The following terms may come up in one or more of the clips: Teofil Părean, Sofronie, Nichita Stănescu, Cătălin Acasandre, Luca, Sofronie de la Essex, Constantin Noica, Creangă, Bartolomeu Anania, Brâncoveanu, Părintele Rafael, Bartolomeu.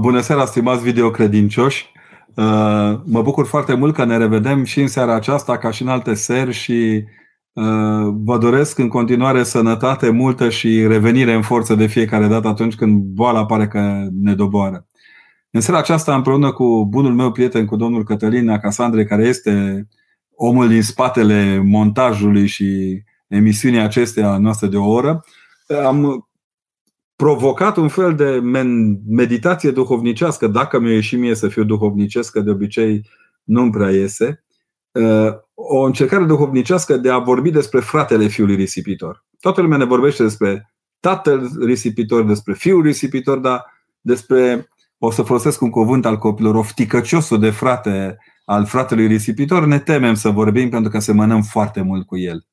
Bună seara, stimați videocredincioși! Mă bucur foarte mult că ne revedem și în seara aceasta, ca și în alte seri, și vă doresc în continuare sănătate multă și revenire în forță de fiecare dată atunci când boala pare că ne doboară. În seara aceasta, împreună cu bunul meu prieten, cu domnul Cătălin Acasandre, care este omul din spatele montajului și emisiunii acesteia noastre de o oră, am provocat un fel de meditație duhovnicească. Dacă mi-o ieși mie să fiu duhovnicesc, că de obicei nu-mi prea iese, o încercare duhovnicească de a vorbi despre fratele fiului risipitor. Toată lumea ne vorbește despre tatăl risipitor, despre fiul risipitor, dar despre, o să folosesc un cuvânt al copilor, ofticăciosul de frate al fratelui risipitor. Ne temem să vorbim pentru că semănăm foarte mult cu el.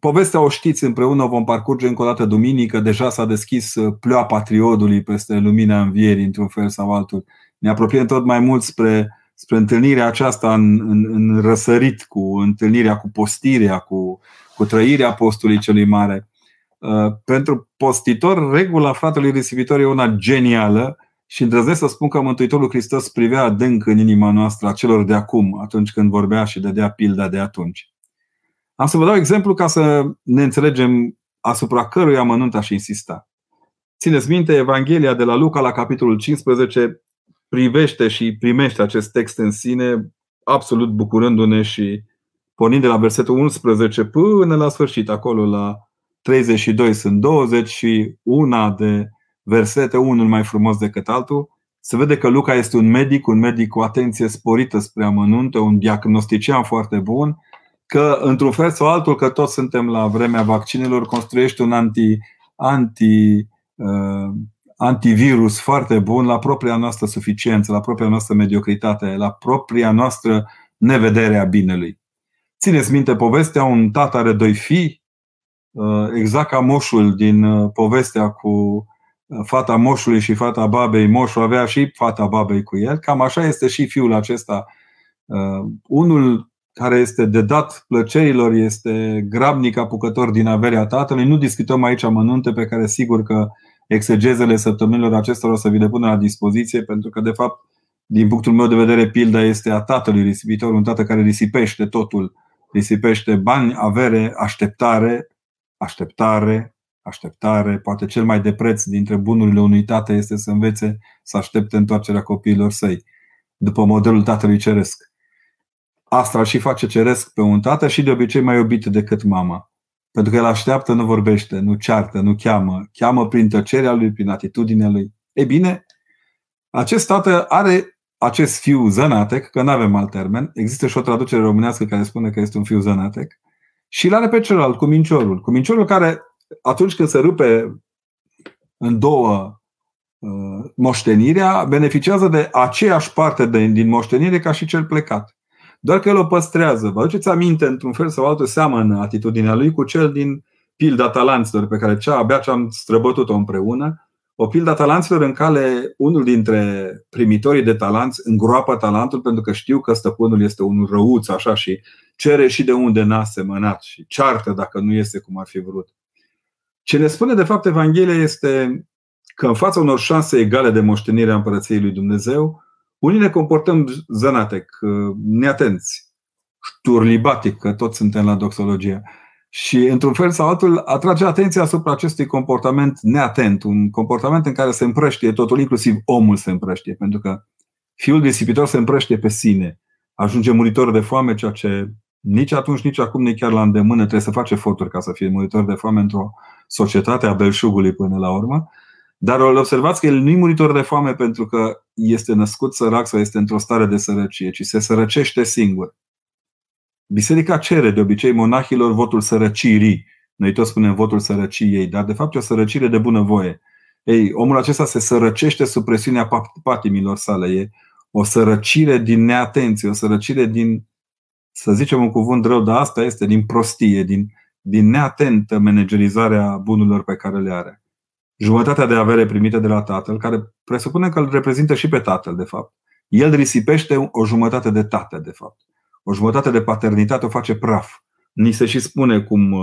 Povestea o știți, împreună o vom parcurge încă o dată duminică. Deja s-a deschis pleoapa triodului peste lumina învierii, într-un fel sau altul. Ne apropiem tot mai mult spre întâlnirea aceasta în răsărit, cu întâlnirea cu postirea, cu trăirea postului celui mare. Pentru postitor, regula fratelui risipitor e una genială și îndrăznesc să spun că Mântuitorul Hristos privea adânc în inima noastră a celor de acum, atunci când vorbea și dădea pilda de atunci. Am să vă dau exemplu ca să ne înțelegem asupra căruia amănunt aș insista. Țineți minte, Evanghelia de la Luca la capitolul 15 privește și primește acest text în sine, absolut bucurându-ne și pornind de la versetul 11 până la sfârșit, acolo la 32, sunt 21 de versete, unul mai frumos decât altul. Se vede că Luca este un medic cu atenție sporită spre amănunte, un diagnostician foarte bun, că într-un fel sau altul, că toți suntem la vremea vaccinelor, construiește un antivirus foarte bun la propria noastră suficiență, la propria noastră mediocritate, la propria noastră nevedere a binelui. Țineți minte povestea, un tată are doi fii, exact ca moșul din povestea cu fata moșului și fata babei. Moșul avea și fata babei cu el. Cam așa este și fiul acesta. Unul care este de dat plăcerilor, este grabnic apucător din averea tatălui. Nu discutăm aici amănunte pe care sigur că exegezele săptămânilor acestor o să vi le pună la dispoziție, pentru că de fapt, din punctul meu de vedere, pilda este a tatălui risipitor, un tată care risipește totul. Risipește bani, avere, așteptare. Poate cel mai de preț dintre bunurile unui tată este să învețe să aștepte întoarcerea copiilor săi, după modelul tatălui ceresc. Asta îl și face ceresc pe un tată și de obicei mai iubit decât mama, pentru că el așteaptă, nu vorbește, nu ceartă, nu cheamă prin tăcerea lui, prin atitudinea lui. Ei bine, acest tată are acest fiu zănatec, că nu avem alt termen, există și o traducere românească care spune că este un fiu zănatec, și îl are pe celălalt, cuminciorul. Cuminciorul care, atunci când se rupe în două moștenirea, beneficiază de aceeași parte din moștenire ca și cel plecat. Doar că el o păstrează. Vă aduceți aminte, într-un fel sau altul, seamănă atitudinea lui cu cel din pilda talanților, pe care abia ce-am străbătut-o împreună. O pilda talanților în care unul dintre primitorii de talanți îngroapă talentul, pentru că știu că stăpânul este un răuț așa și cere și de unde n-a semănat și ceartă dacă nu este cum ar fi vrut. Ce ne spune de fapt Evanghelia este că în fața unor șanse egale de moștenire a împărăției lui Dumnezeu, unii ne comportăm zănatec, neatenți, șturlibatic, că toți suntem la doxologie. Și într-un fel sau altul atrage atenția asupra acestui comportament neatent, un comportament în care se împrăștie totul, inclusiv omul se împrăștie, pentru că fiul risipitor se împrăștie pe sine, ajunge muritor de foame, ceea ce nici atunci, nici acum, nici chiar la îndemână. Trebuie să faci eforturi ca să fii muritor de foame într-o societate a belșugului până la urmă. Dar observați că el nu-i muritor de foame pentru că este născut sărac sau este într-o stare de sărăcie, ci se sărăcește singur. Biserica cere de obicei monahilor votul sărăcirii. Noi toți spunem votul sărăciei, dar de fapt e o sărăcire de bunăvoie. Ei, omul acesta se sărăcește sub presiunea patimilor sale. E o sărăcire din neatenție, o sărăcire din, să zicem un cuvânt rău, dar asta este, din prostie, din neatentă managerizarea bunurilor pe care le are. Jumătatea de avere primită de la tatăl, care presupune că îl reprezintă și pe tatăl, de fapt. El risipește o jumătate de tată, de fapt. O jumătate de paternitate o face praf. Ni se și spune cum,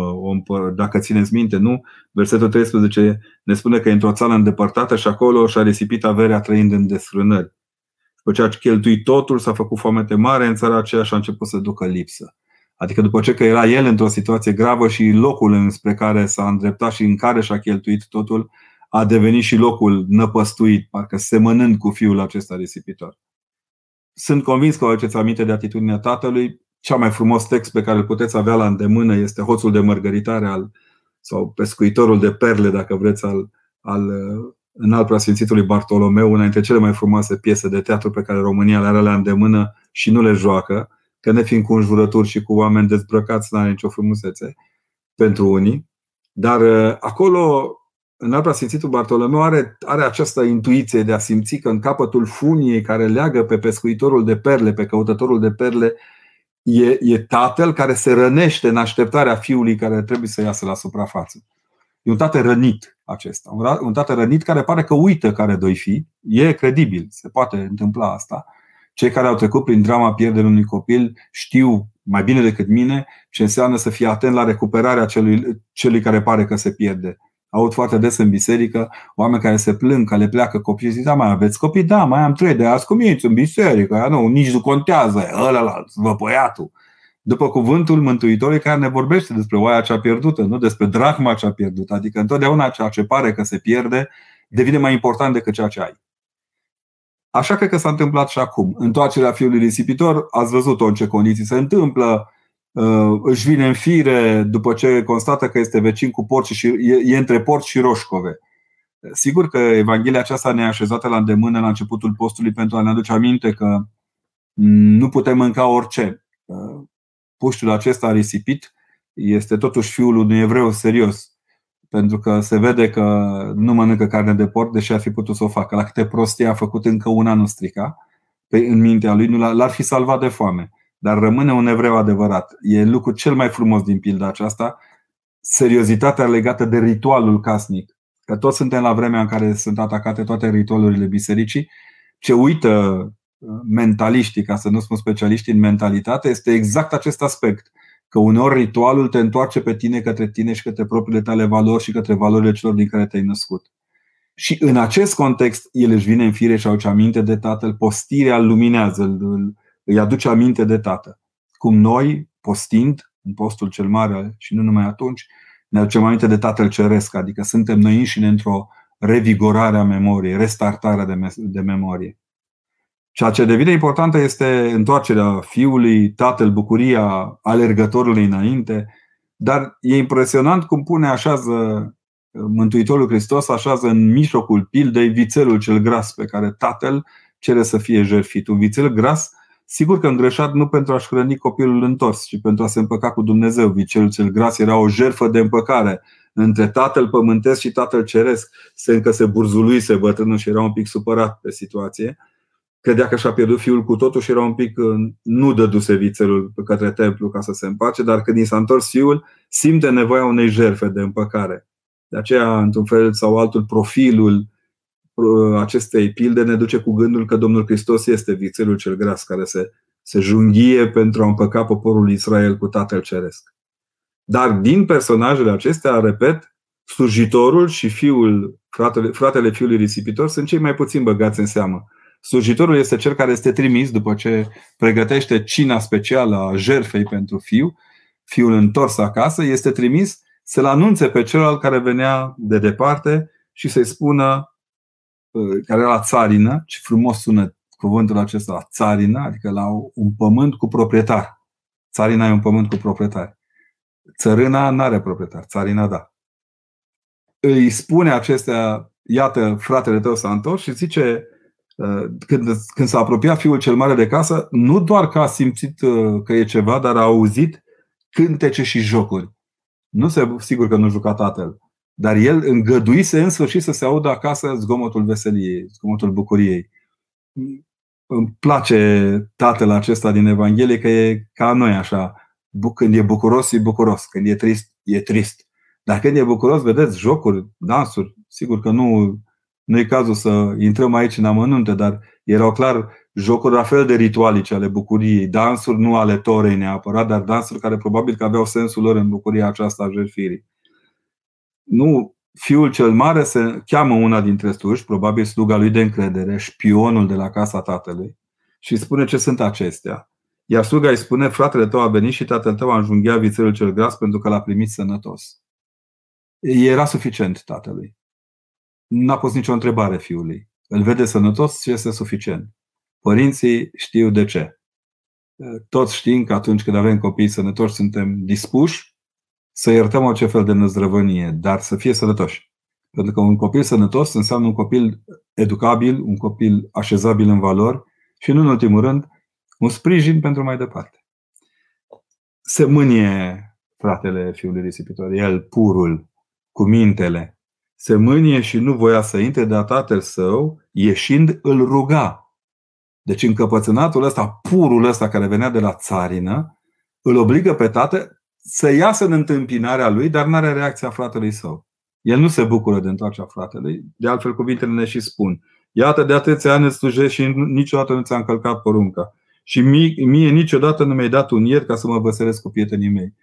dacă țineți minte, nu? Versetul 13 ne spune că e într-o țară îndepărtată și acolo și-a risipit averea trăind în desfrânări. După ce a cheltuit totul, s-a făcut foamete mare în țara aceea și a început să ducă lipsă. Adică după ce că era el într-o situație gravă și locul înspre care s-a îndreptat și în care și-a cheltuit totul a devenit și locul năpăstuit, parcă semănând cu fiul acesta risipitor. Sunt convins că vă aduceți aminte de atitudinea tatălui. Cea mai frumos text pe care îl puteți avea la îndemână este Hoțul de mărgăritare sau Pescuitorul de perle, dacă vreți, al înalt preasfințitului Bartolomeu, una dintre cele mai frumoase piese de teatru pe care România le are la îndemână și nu le joacă, că ne fiind cu înjurături și cu oameni dezbrăcați, n-are nicio frumusețe pentru unii. Dar acolo înalt preasfințitul Bartolomeu are această intuiție de a simți că în capătul funiei care leagă pe pescuitorul de perle, pe căutătorul de perle, e tatăl care se rănește în așteptarea fiului care trebuie să iasă la suprafață. E un tată rănit acesta, un tată rănit care pare că uită care doi fi. E credibil, se poate întâmpla asta. Cei care au trecut prin drama pierderii unui copil știu mai bine decât mine ce înseamnă să fie atent la recuperarea celui care pare că se pierde. Aud foarte des în biserică oameni care se plâng că le pleacă copii și zic: da, mai aveți copii? Da, mai am 3, de azi cu mine în biserică, aia nu, nici nu contează, ălălalt, văpăiatul. După cuvântul Mântuitorului care ne vorbește despre oaia cea pierdută, nu despre drachma cea pierdută. Adică întotdeauna ceea ce pare că se pierde devine mai important decât ceea ce ai. Așa cred că s-a întâmplat și acum. Întoarcerea fiului risipitor, ați văzut-o în ce condiții se întâmplă. Își vine în fire după ce constată că este vecin cu porci și e între porci și roșcove. Sigur că Evanghelia aceasta ne-a așezată la îndemână la începutul postului pentru a ne aduce aminte că nu putem mânca orice. Puștiul acesta risipit este totuși fiul unui evreu serios, pentru că se vede că nu mănâncă carne de porc, deși ar fi putut să o facă. La câte prostii a făcut, încă una nu strica în mintea lui, nu l-ar fi salvat de foame. Dar rămâne un evreu adevărat. E lucrul cel mai frumos din pilda aceasta, seriozitatea legată de ritualul casnic. Că toți suntem la vremea în care sunt atacate toate ritualurile bisericii. Ce uită mentaliștii, ca să nu spun specialiștii în mentalitate, este exact acest aspect. Că uneori ritualul te întoarce pe tine către tine și către propriile tale valori și către valorile celor din care te-ai născut. Și în acest context el își vine în fire și aduce aminte de tatăl. Postirea îl luminează, îi aduce aminte de tată. Cum noi, postind, în postul cel mare și nu numai atunci, ne aducem aminte de Tatăl Ceresc. Adică suntem noi înșine într-o revigorare a memoriei, restartare de memorie. Ceea ce devine importantă este întoarcerea fiului, tatăl, bucuria alergătorului înainte. Dar e impresionant cum așează Mântuitorul Hristos, așează în mijlocul pildei vițelul cel gras pe care tatăl cere să fie jertfit. Un vițel gras, sigur că îngreșat nu pentru a-și hrăni copilul întors, ci pentru a se împăca cu Dumnezeu. Vițelul cel gras era o jertfă de împăcare între Tatăl pământesc și Tatăl ceresc. Încă se burzuluise bătrânul și era un pic supărat pe situație. Credea că și-a pierdut fiul cu totul și era un pic, nu dăduse vițelul către templu ca să se împace, dar când i s-a întors fiul, simte nevoia unei jertfe de împăcare. De aceea, într-un fel sau altul, profilul acestei pilde ne duce cu gândul că Domnul Hristos este vițelul cel gras care se junghie pentru a împăca poporul Israel cu Tatăl Ceresc. Dar din personajele acestea, repet, slujitorul și fiul, fratele fiului risipitor sunt cei mai puțin băgați în seamă. Slujitorul este cel care este trimis după ce pregătește cina specială a jertfei pentru fiul întors acasă, este trimis să-l anunțe pe celălalt care venea de departe și să-i spună, care era la țarină, ce frumos sună cuvântul acesta, la țarină, adică la un pământ cu proprietar. Țarina e un pământ cu proprietar. Țărâna n-are proprietar, țarina da. Îi spune acestea: iată, fratele tău s-a întors, și zice, când s-a apropiat fiul cel mare de casă, nu doar că a simțit că e ceva, dar a auzit cântece și jocuri. Sigur că nu juca tatăl, dar el îngăduise în sfârșit să se audă acasă zgomotul veseliei, zgomotul bucuriei. Îmi place tatăl acesta din Evanghelie, că e ca noi așa. Când e bucuros, e bucuros. Când e trist, e trist. Dar când e bucuros, vedeți, jocuri, dansuri. Sigur că nu e cazul să intrăm aici în amănunte, dar erau clar jocuri la fel de ritualice ale bucuriei, dansuri nu ale torei neapărat, dar dansuri care probabil că aveau sensul lor în bucuria aceasta a jertfirii. Nu, fiul cel mare se cheamă una dintre sluși, probabil sluga lui de încredere, șpionul de la casa tatălui, și spune ce sunt acestea. Iar sluga îi spune: fratele tău a venit și tatăl tău a înjunghiat vițelul cel gras pentru că l-a primit sănătos. Era suficient tatălui. N-a pus nicio întrebare fiului. Îl vede sănătos și este suficient. Părinții știu de ce. Toți știm că atunci când avem copii sănătoși suntem dispuși să iertăm orice fel de năzdrăvănie, dar să fie sănătoși. Pentru că un copil sănătos înseamnă un copil educabil, un copil așezabil în valori și, nu în ultimul rând, un sprijin pentru mai departe. Se mânie fratele fiului risipitor, el purul, cu mintele. Se mânie și nu voia să intre, dar tatăl său, ieșind, îl ruga. Deci încăpățânatul ăsta, purul ăsta care venea de la țarină, îl obligă pe tată să iasă în întâmpinarea lui, dar nu are reacția fratelui său. El nu se bucură de întoarcerea fratelui, de altfel cuvintele ne și spun: iată, de atâția ani îți slujești și niciodată nu ți-a încălcat porunca. Și mie niciodată nu mi-ai dat un iert ca să mă văsăresc cu prietenii mei.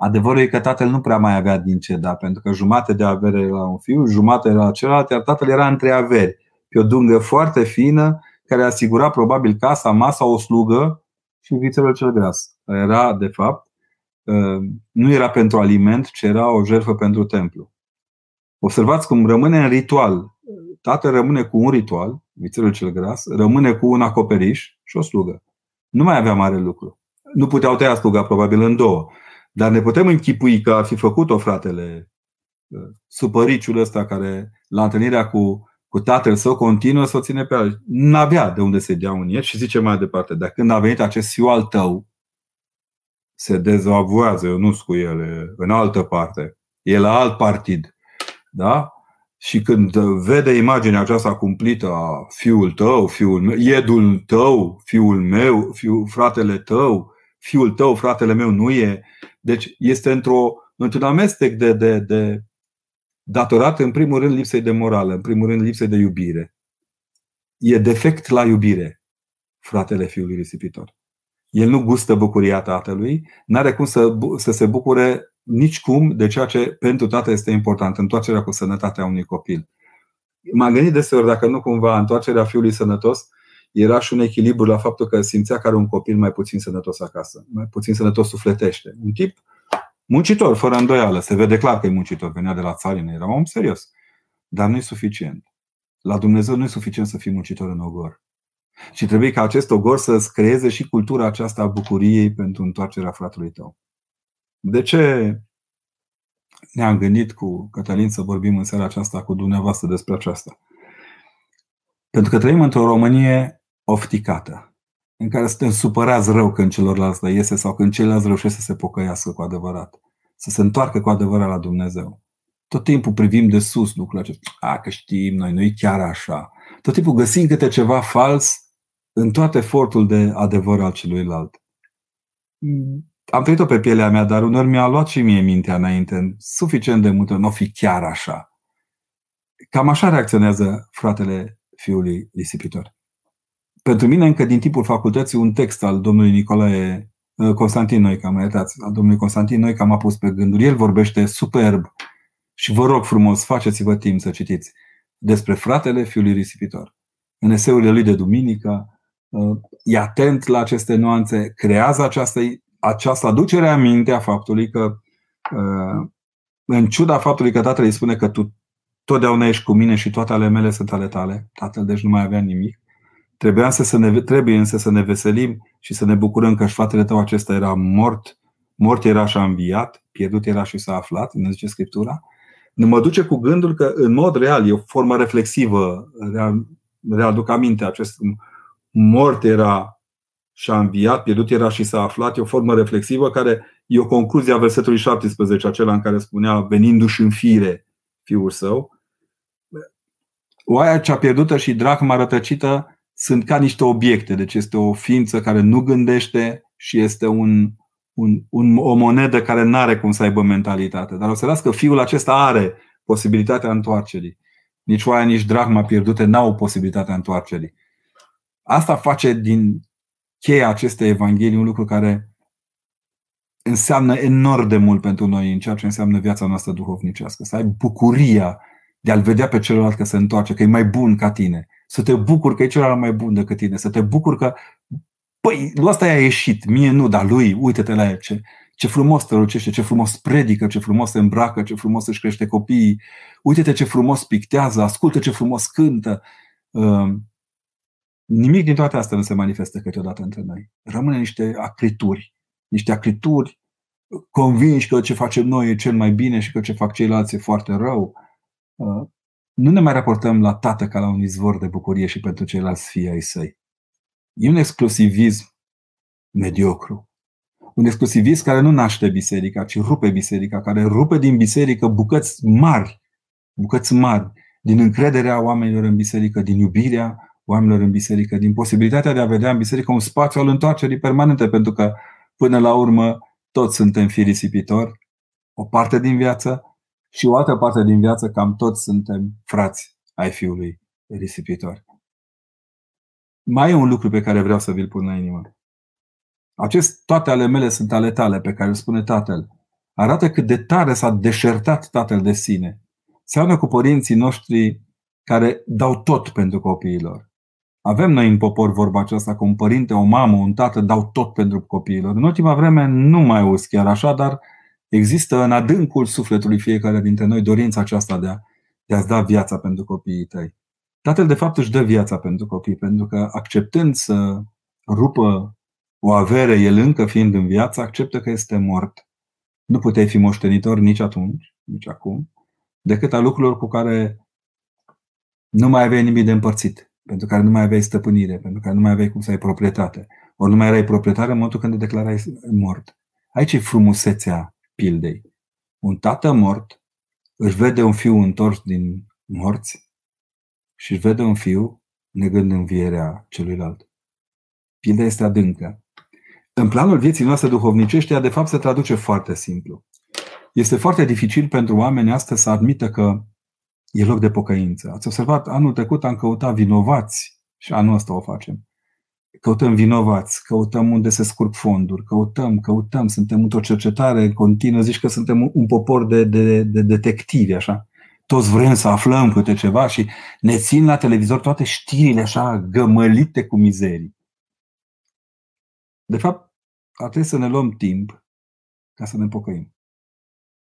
Adevărul e că tatăl nu prea mai avea din ce da, pentru că jumate de avere era un fiu, jumate era celălalt, iar tatăl era între averi, pe o dungă foarte fină, care asigura probabil casa, masa, o slugă și vițelul cel gras. Era, de fapt, nu era pentru aliment, ci era o jertfă pentru templu. Observați cum rămâne în ritual. Tatăl rămâne cu un ritual, vițelul cel gras, rămâne cu un acoperiș și o slugă. Nu mai avea mare lucru. Nu puteau tăia sluga probabil în două. Dar ne putem închipui că ar fi făcut-o fratele supăriciul ăsta care la întâlnirea cu tatăl său continuă să o ține pe el. N-avea de unde să-i dea un iert și zice mai departe: dar când a venit acest fiu al tău, se dezavoiază Ionuț cu el în altă parte. E la alt partid. Da? Și când vede imaginea aceasta cumplită a fiul tău, fiul meu, iedul tău, fiul meu, fratele tău, fiul tău, fratele meu nu e. Deci este într-un amestec de datorat în primul rând lipsei de morală, în primul rând lipsei de iubire. E defect la iubire fratele fiului risipitor. El nu gustă bucuria tatălui, n-are cum să se bucure nicicum de ceea ce pentru tată este important, întoarcerea cu sănătatea unui copil. M-am gândit deseori dacă nu cumva întoarcerea fiului sănătos era și un echilibru la faptul că simțea că are un copil mai puțin sănătos acasă, mai puțin sănătos sufletește. Un tip muncitor, fără îndoială, se vede clar că e muncitor, venea de la țarină, era om serios. Dar nu-i suficient. La Dumnezeu nu-i suficient să fii muncitor în ogor. Și trebuie ca acest ogor să-ți creeze și cultura aceasta a bucuriei pentru întoarcerea fratelui tău. De ce ne-am gândit cu Cătălin să vorbim în seara aceasta cu dumneavoastră despre aceasta? Pentru că trăim într-o Românie ofticată, în care suntem supărați rău când celorlalți le iese sau când ceilalți reușesc să se pocăiască cu adevărat, să se întoarcă cu adevărat la Dumnezeu. Tot timpul privim de sus lucrurile acestea. Că știm noi, nu-i chiar așa. Tot timpul găsim câte ceva fals în tot efortul de adevăr al celuilalt. Am trăit-o pe pielea mea, dar uneori mi-a luat și mie mintea înainte, suficient de mult, n-o fi chiar așa. Cam așa reacționează fratele fiului risipitor. Pentru mine, încă din timpul facultății, un text al domnului Constantin Noica, al domnului Constantin Noica m-a pus pe gânduri. El vorbește superb și vă rog frumos, faceți-vă timp să citiți despre fratele fiului risipitor. În eseurile lui de duminică, e atent la aceste nuanțe, creează această aducere aminte a faptului că, în ciuda faptului că tatăl îi spune că tu totdeauna ești cu mine și toate ale mele sunt ale tale, tatăl deci nu mai avea nimic, trebuie însă să ne veselim și să ne bucurăm că și fratele tău acesta era mort era și a înviat, pierdut era și s-a aflat, ne zice Scriptura. Mă duce cu gândul că în mod real, e o formă reflexivă, readuc aminte acest mort era și a înviat, pierdut era și s-a aflat, e o formă reflexivă care e o concluzie a versetului 17, acela în care spunea venindu-și în fire fiul său. Oaia cea pierdută și drachma rătăcită sunt ca niște obiecte, deci este o ființă care nu gândește și este o monedă care nu are cum să aibă mentalitate. Dar observați că fiul acesta are posibilitatea întoarcerii. Nici oaia, nici drachma pierdute n-au posibilitatea întoarcerii. Asta face din cheia acestei Evanghelii un lucru care înseamnă enorm de mult pentru noi în ceea ce înseamnă viața noastră duhovnicească. Să ai bucuria de a-l vedea pe celălalt că se întoarce, că e mai bun ca tine. Să te bucuri că e celălalt mai bun decât tine. Să te bucuri că, păi, lui ăsta i-a ieșit, mie nu, dar lui, uite-te la el, ce frumos strălucește, ce frumos predică, ce frumos se îmbracă, ce frumos își crește copiii. Uite-te ce frumos pictează, ascultă ce frumos cântă. Nimic din toate astea nu se manifestă câteodată între noi. Rămâne niște acrituri. Niște acrituri convinși că ce facem noi e cel mai bine și că ce fac ceilalți e foarte rău. Nu ne mai raportăm la Tată ca la un izvor de bucurie și pentru ceilalți fii ai săi. E un exclusivism mediocru. Un exclusivism care nu naște biserica, ci rupe biserica, care rupe din biserică bucăți mari din încrederea oamenilor în biserică, din iubirea oamenilor în biserică, din posibilitatea de a vedea în biserică un spațiu al întoarcerii permanente, pentru că până la urmă toți suntem fii risipitori, o parte din viață, și o altă parte din viață cam toți suntem frați ai fiului risipitor. Mai e un lucru pe care vreau să vi-l pun la inimă. Toate ale mele sunt ale tale, pe care îl spune Tatăl. Arată cât de tare s-a deșertat Tatăl de sine. Seamănă cu părinții noștri care dau tot pentru copiilor. Avem noi în popor vorba aceasta că un părinte, o mamă, un tată dau tot pentru copiilor. În ultima vreme nu mai auzi chiar așa, dar există în adâncul sufletului fiecare dintre noi dorința aceasta de a-ți da viața pentru copiii tăi. Tatăl de fapt își dă viața pentru copii, pentru că acceptând să rupă o avere, el încă fiind în viață, acceptă că este mort. Nu puteai fi moștenitor nici atunci, nici acum, decât a lucrurilor cu care nu mai aveai nimic de împărțit, pentru care nu mai aveai stăpânire, pentru care nu mai aveai cum să ai proprietate, ori nu mai erai proprietar în momentul când te declarai mort. Aici e frumusețea pildei. Un tată mort își vede un fiu întors din morți și își vede un fiu negând învierea celuilalt. Pilda este adâncă. În planul vieții noastre duhovnicești, ea de fapt se traduce foarte simplu. Este foarte dificil pentru oameni astăzi să admită că e loc de pocăință. Ați observat, anul trecut am căutat vinovați și anul ăsta o facem. Căutăm vinovați, căutăm unde se scurg fonduri, căutăm, suntem într-o cercetare continuă, zici că suntem un popor de detectivi, așa. Toți vrem să aflăm câte ceva și ne țin la televizor toate știrile așa gămălite cu mizerii. De fapt, ar trebui să ne luăm timp ca să ne pocăim.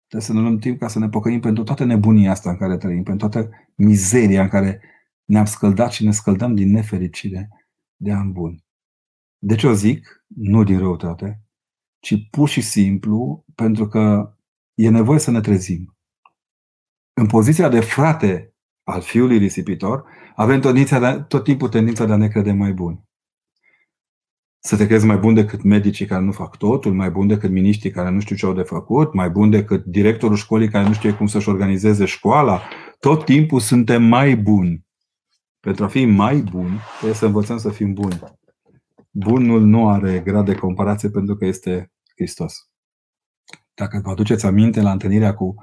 Trebuie să ne luăm timp ca să ne pocăim pentru toată nebunia asta în care trăim, pentru toată mizeria în care ne-am scăldat și ne scăldăm din nefericire de an bun. De ce o zic? Nu din răutate, ci pur și simplu pentru că e nevoie să ne trezim. În poziția de frate al fiului risipitor, avem tot timpul tendința de a ne crede mai buni. Să te crezi mai bun decât medicii care nu fac totul, mai bun decât miniștrii care nu știu ce au de făcut, mai bun decât directorul școlii care nu știe cum să-și organizeze școala. Tot timpul suntem mai buni. Pentru a fi mai buni, trebuie să învățăm să fim buni. Bunul nu are grad de comparație pentru că este Hristos. Dacă vă aduceți aminte la întâlnirea cu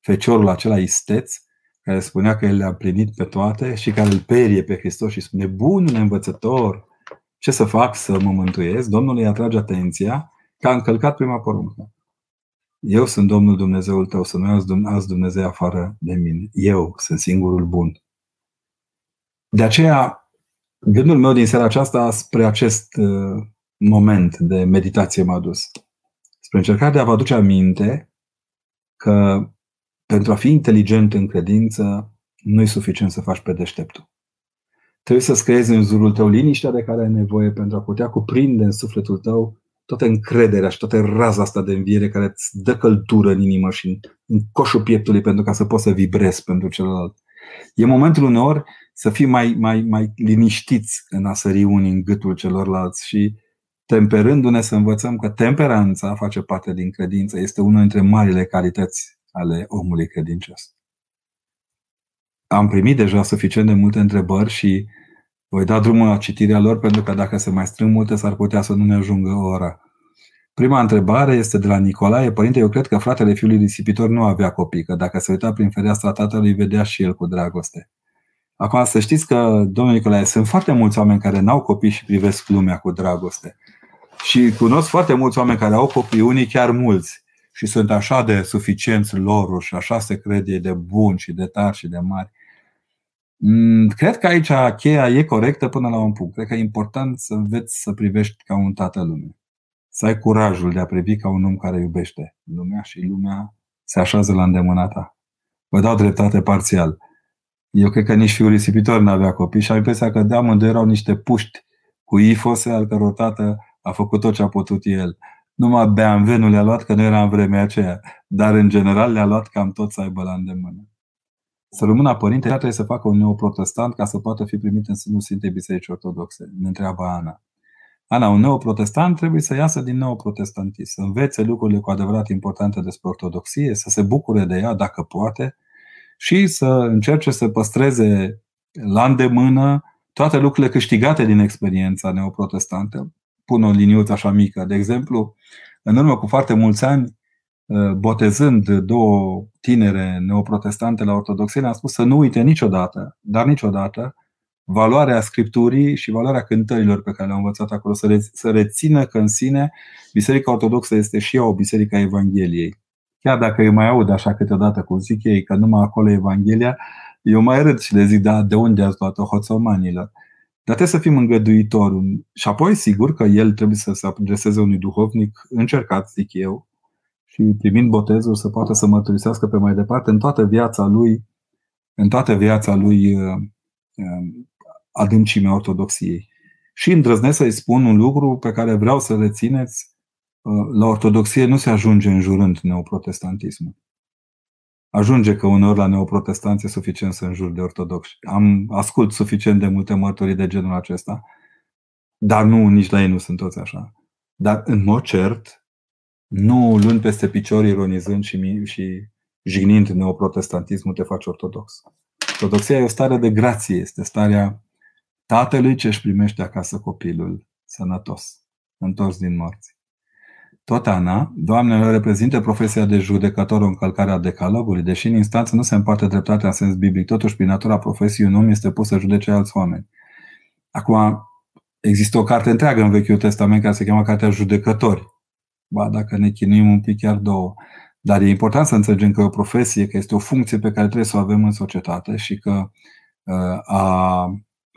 feciorul acela isteț, care spunea că el le-a împlinit pe toate și care îl perie pe Hristos și spune: bunule învățător, ce să fac să mă mântuiesc? Domnul îi atrage atenția că a încălcat prima poruncă. Eu sunt Domnul Dumnezeul tău, să nu ai Dumnezeu afară de mine. Eu sunt singurul bun. De aceea, gândul meu din seara aceasta spre acest moment de meditație m-a dus. Spre încercarea de a vă aduce aminte că pentru a fi inteligent în credință, nu e suficient să faci pe deșteptul. Trebuie să-ți creezi în jurul tău liniștea de care ai nevoie pentru a putea cuprinde în sufletul tău toată încrederea și toată raza asta de înviere care îți dă căldură în inimă și în coșul pieptului pentru ca să poți să vibrezi pentru celălalt. E momentul uneori să fii mai liniștiți în a sări unii în gâtul celorlalți și temperându-ne să învățăm că temperanța face parte din credință, este una dintre marile calități ale omului credincios. Am primit deja suficient de multe întrebări și voi da drumul la citirea lor, pentru că dacă se mai strâng multe, s-ar putea să nu ne ajungă o oră. Prima întrebare este de la Nicolae: părinte, eu cred că fratele fiului risipitor nu avea copii, că dacă se uita prin fereastra tatălui, vedea și el cu dragoste. Acum să știți că, domnule Nicolae, sunt foarte mulți oameni care n-au copii și privesc lumea cu dragoste. Și cunosc foarte mulți oameni care au copii, unii chiar mulți. Și sunt așa de suficienți lor și așa se crede ei de buni și de tari și de mari. Cred că aici cheia e corectă până la un punct. Cred că e important să înveți să privești ca un tată lumea. Să ai curajul de a privi ca un om care iubește lumea și lumea se așează la îndemâna ta. Vă dau dreptate parțial. Eu cred că nici fiul risipitor n-avea copii și am impresia că de amândoi erau niște puști cu ifose al căror tată a făcut tot ce a putut el. Numai beamvenul le-a luat, că nu era în vremea aceea, dar în general le-a luat cam tot să aibă la îndemână. Să rămână părinte, trebuie să facă un neoprotestant ca să poată fi primit în sânul Sfintei Biserici Ortodoxe. Ne întreabă Ana. Ana, un neoprotestant trebuie să iasă din neoprotestantism, să învețe lucrurile cu adevărat importante despre ortodoxie, să se bucure de ea dacă poate și să încerce să păstreze la îndemână toate lucrurile câștigate din experiența neoprotestantă. Pun o liniuță așa mică. De exemplu, în urmă cu foarte mulți ani, botezând două tinere neoprotestante la ortodoxie, le-am spus să nu uite niciodată, dar niciodată, valoarea Scripturii și valoarea cântărilor pe care le-au învățat acolo. Să rețină că în sine Biserica Ortodoxă este și ea o biserică a Evangheliei. Chiar dacă îi mai aud așa câteodată cum zic ei că numai acolo e Evanghelia, eu mai râd și le zic, da, de unde ați luat-o, hoțomanilor? Dar trebuie să fim îngăduitori. Și apoi, sigur că el trebuie să se adreseze unui duhovnic încercat, zic eu, și primind botezul să poată să mărturisească pe mai departe în toată viața lui, în toată viața lui adâncimea ortodoxiei. Și îndrăznesc să-i spun un lucru pe care vreau să rețineți. La ortodoxie nu se ajunge înjurând neoprotestantismul. Ajunge că uneori la neoprotestanți e suficient să înjur de ortodoxi. Am ascult suficient de multe mărturii de genul acesta, dar nu, nici la ei nu sunt toți așa. Dar în mod cert, nu luând peste picior ironizând și jignind neoprotestantismul, te faci ortodox. Ortodoxia e o stare de grație, este starea tatălui ce își primește acasă copilul sănătos, întors din morți. Tot Ana, doamnelor, reprezintă profesia de judecător o încălcare a decalogului, deși în instanță nu se împarte dreptatea în sens biblic. Totuși, prin natura profesiei, un om este pus să judece alți oameni. Acum, există o carte întreagă în Vechiul Testament care se cheamă Cartea Judecători. Ba, dacă ne chinuim un pic, chiar două. Dar e important să înțelegem că e o profesie, că este o funcție pe care trebuie să o avem în societate și că a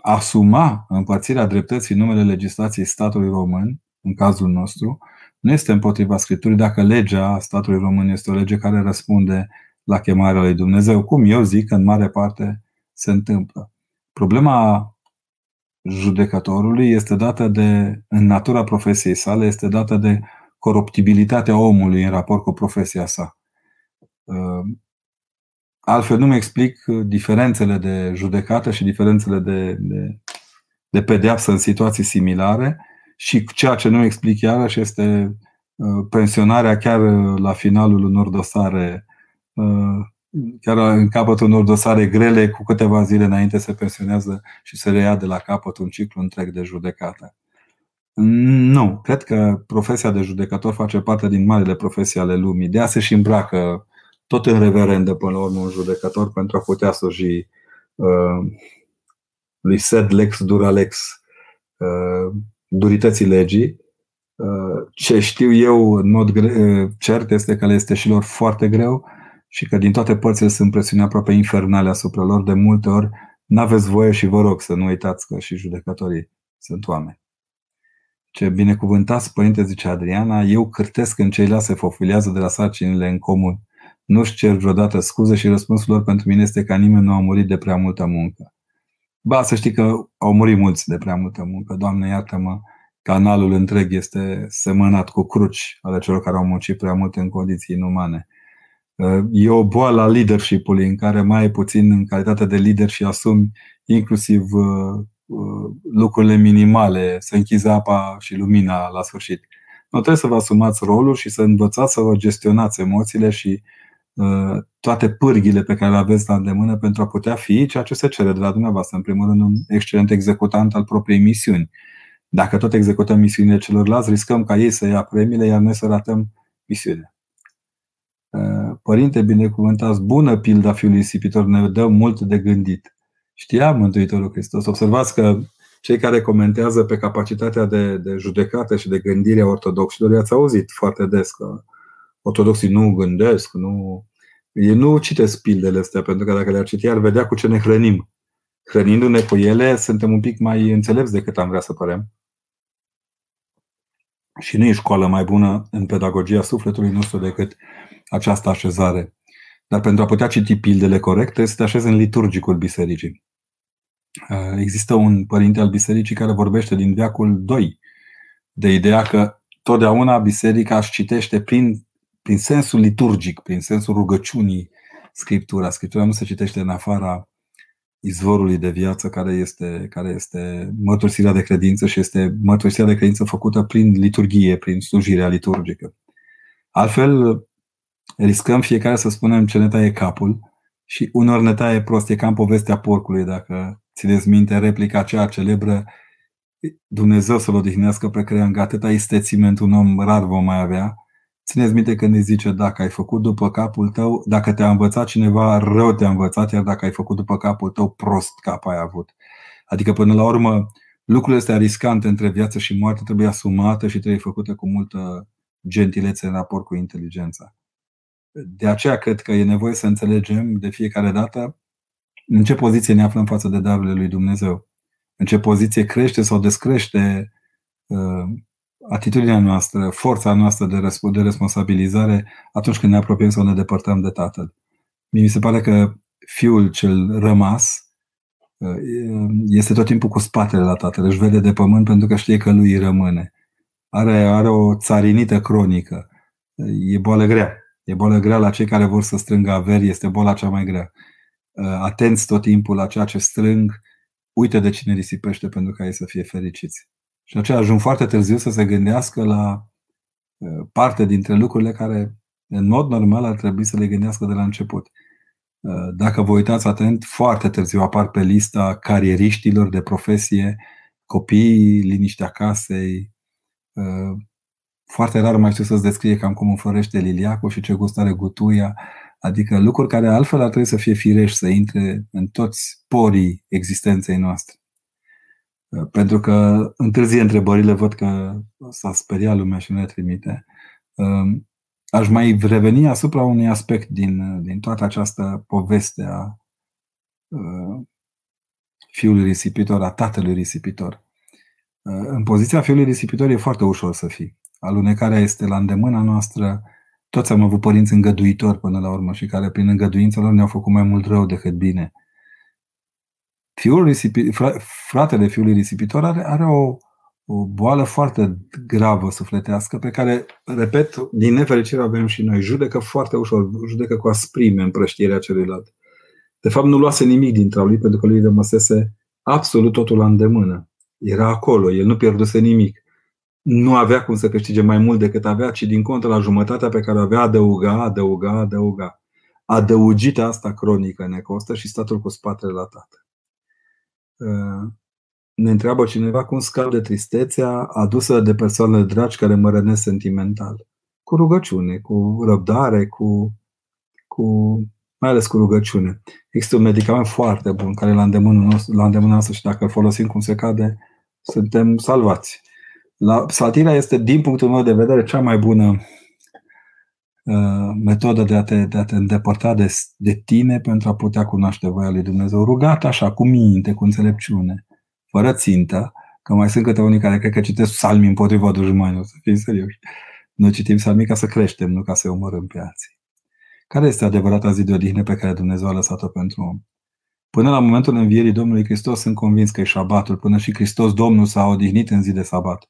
asuma împărțirea dreptății în numele legislației statului român, în cazul nostru, nu este împotriva Scripturii dacă legea statului român este o lege care răspunde la chemarea lui Dumnezeu, cum eu zic că în mare parte se întâmplă. Problema judecătorului este dată de, în natura profesiei sale, este dată de coruptibilitatea omului în raport cu profesia sa. Altfel nu-mi explic diferențele de judecată și diferențele de pedeapsă în situații similare. Și ceea ce nu explic iarăși este pensionarea chiar la finalul unor dosare, chiar în capătul unor dosare grele, cu câteva zile înainte se pensionează și se reia de la capăt un ciclu întreg de judecată. Nu, cred că profesia de judecător face parte din marile profesii ale lumii. De aia se și îmbracă tot în reverendă până la urmă un judecător pentru a putea sluji lui sed lex dura lex, durității legii. Ce știu eu în mod cert este că le este și lor foarte greu și că din toate părțile sunt presiuni aproape infernale asupra lor. De multe ori n-aveți voie și vă rog să nu uitați că și judecătorii sunt oameni. Ce binecuvântați, părinte, zice Adriana, eu cârtesc în ceilalți se fofilează de la sarcinile în comun. Nu-și cer vreodată scuze și răspunsul lor pentru mine este că nimeni nu a murit de prea multă muncă. Ba, să știi că au murit mulți de prea multă muncă. Doamne, iartă-mă, canalul întreg este semănat cu cruci ale celor care au muncit prea mult în condiții inumane. E o boală a leadership-ului în care mai puțin în calitate de lider și asumi inclusiv lucrurile minimale, să închizi apa și lumina la sfârșit. Nu trebuie să vă asumați rolul și să învățați să vă gestionați emoțiile și toate pârghile pe care le aveți la îndemână pentru a putea fi ceea ce se cere de la dumneavoastră. În primul rând, un excelent executant al propriei misiuni. Dacă tot executăm misiunile celorlalți, riscăm ca ei să ia premiile, iar noi să ratăm misiunea. Părinte, binecuvântați, bună pilda fiului risipitor, ne dă mult de gândit. știa Mântuitorul Hristos. Observați că cei care comentează pe capacitatea de judecată și de gândire a ortodoxilor, i-ați auzit foarte des că ortodoxii nu gândesc, ei nu citesc pildele astea, pentru că dacă le-ar citi, ar vedea cu ce ne hrănim. Hrănindu-ne cu ele, suntem un pic mai înțelepți decât am vrea să părem. Și nu e școală mai bună în pedagogia sufletului nostru decât această așezare. Dar pentru a putea citi pildele corecte, să te așezi în liturgicul bisericii. Există un părinte al bisericii care vorbește din veacul II de ideea că totdeauna biserica își citește prin sensul liturgic, prin sensul rugăciunii Scriptura. Scriptura nu se citește în afara izvorului de viață care este mărturisirea de credință și este mărturisirea de credință făcută prin liturghie, prin slujirea liturgică. Altfel, riscăm fiecare să spunem ce ne taie capul și unor ne taie prost. E ca în povestea porcului, dacă țineți minte replica aceea celebră, Dumnezeu să-l odihnească pe Creangă, atâta istețiment un om rar vom mai avea. Țineți minte când îi zice, dacă ai făcut după capul tău, dacă te-a învățat cineva, rău te-a învățat, iar dacă ai făcut după capul tău, prost cap ai avut. Adică până la urmă, lucrurile astea riscante între viață și moarte trebuie asumate și trebuie făcute cu multă gentilețe în raport cu inteligența. De aceea cred că e nevoie să înțelegem de fiecare dată în ce poziție ne aflăm față de darurile lui Dumnezeu, în ce poziție crește sau descrește atitudinea noastră, forța noastră de responsabilizare atunci când ne apropiem sau ne depărtăm de Tatăl. Mi se pare că fiul cel rămas este tot timpul cu spatele la Tatăl, își vede de pământ pentru că știe că lui rămâne. Are o țarinită cronică, e boală grea. E boală grea la cei care vor să strângă averi, este boala cea mai grea. Atenți tot timpul la ceea ce strâng, uită de cine risipește pentru ca ei să fie fericiți. Și aceea ajung foarte târziu să se gândească la parte dintre lucrurile care în mod normal ar trebui să le gândească de la început. Dacă vă uitați atent, foarte târziu apar pe lista carieriștilor de profesie, copiii, liniștea casei. Foarte rar mai știu să-ți descrie cam cum înflorește liliacul și ce gust are gutuia. Adică lucruri care altfel ar trebui să fie firești, să intre în toți porii existenței noastre. Pentru că întârzie întrebările, văd că s-a speriat lumea și nu le trimite. Aș mai reveni asupra unui aspect din toată această poveste a fiului risipitor, a tatălui risipitor. În poziția fiului risipitor e foarte ușor să fii. Alunecarea este la îndemâna noastră. Toți am avut părinți îngăduitori până la urmă și care prin îngăduința lor ne-au făcut mai mult rău decât bine. Fratele fiului risipitor are o boală foarte gravă sufletească pe care, repet, din nefericire avem și noi. Judecă foarte ușor, judecă cu asprime împrăștierea celuilalt. De fapt nu luase nimic dintre lui pentru că lui rămăsese absolut totul la îndemână. Era acolo, el nu pierduse nimic. Nu avea cum să câștige mai mult decât avea, ci din contră la jumătatea pe care o avea adăuga. Adăugita asta cronică ne costă și statul cu spatele la Tatăl. Ne întreabă cineva cum scap de tristețea adusă de persoanele dragi care mă rănesc sentimental. Cu rugăciune, cu răbdare, mai ales cu rugăciune. Există un medicament foarte bun care la îndemână noastră și dacă îl folosim cum se cade, suntem salvați. Psaltirea este, din punctul meu de vedere, cea mai bună metodă de a te îndepărta de tine pentru a putea cunoaște voia lui Dumnezeu. Rugat așa, cu minte, cu înțelepciune, fără țintă, că mai sunt câte unii care cred că citesc psalmi împotriva dușmanilor, să fim serioși. Noi citim psalmi ca să creștem, nu ca să omorâm pe alții. Care este adevărata zi de odihnă pe care Dumnezeu a lăsat-o pentru om? Până la momentul învierii Domnului Hristos sunt convins că e șabatul, până și Hristos Domnul s-a odihnit în zi de sabat.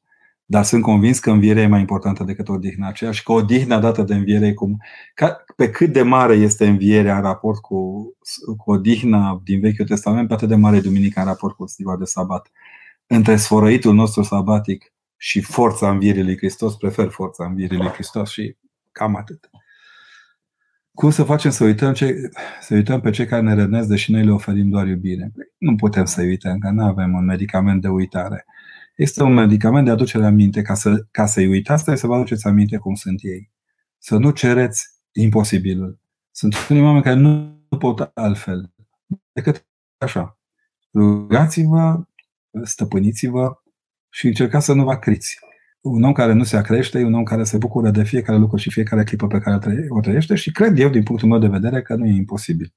Dar sunt convins că învierea e mai importantă decât odihna aceea și că odihna dată de înviere, pe cât de mare este învierea în raport cu odihna din Vechiul Testament, pe atât de mare e duminica în raport cu ziua de sabat. Între sfărăitul nostru sabatic și forța învierii lui Hristos, prefer forța învierii lui Hristos și cam atât. Cum să facem să uităm pe cei care ne rănesc, deși noi le oferim doar iubire? Nu putem să-i uităm, că nu avem un medicament de uitare. Este un medicament de aducere aminte, ca să-i uitați, trebuie să vă aduceți aminte cum sunt ei. Să nu cereți imposibilul. Sunt unii oameni care nu pot altfel decât așa. rugați-vă, stăpâniți-vă și încercați să nu vă acriți. Un om care nu se acrește e un om care se bucură de fiecare lucru și fiecare clipă pe care o trăiește și cred eu, din punctul meu de vedere, că nu e imposibil.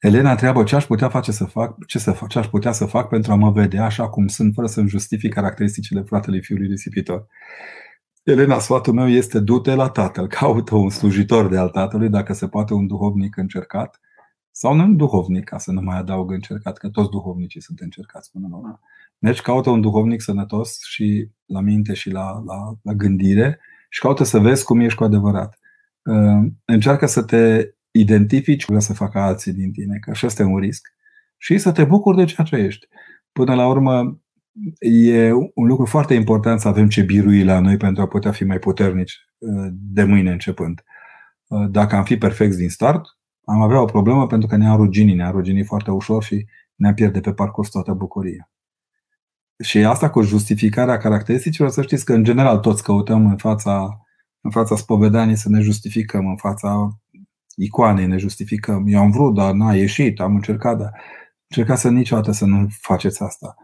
Elena întreabă ce aș putea să fac pentru a mă vedea așa cum sunt, fără să-mi justific caracteristicile fratelui fiului risipitor. Elena, sfatul meu este: du-te la tatăl, caută un slujitor de al tatălui, dacă se poate un duhovnic încercat, sau nu un duhovnic, ca să nu mai adaug încercat, că toți duhovnicii sunt încercați până la urmă. Deci caută un duhovnic sănătos și la minte și la gândire și caută să vezi cum ești cu adevărat. Încearcă să te identifici cum să facă alții din tine, că așa este un risc, și să te bucuri de ceea ce ești. Până la urmă, e un lucru foarte important să avem ce birui la noi pentru a putea fi mai puternici de mâine începând. Dacă am fi perfecți din start, am avea o problemă pentru că ne-am ruginit foarte ușor și ne-am pierde pe parcurs toată bucuria. Și asta cu justificarea caracteristicilor, să știți că în general toți căutăm în fața spovedanii să ne justificăm, în fața icoanei ne justificăm. Eu am vrut, dar n-a ieșit, am încercat, dar încercați niciodată să nu faceți asta.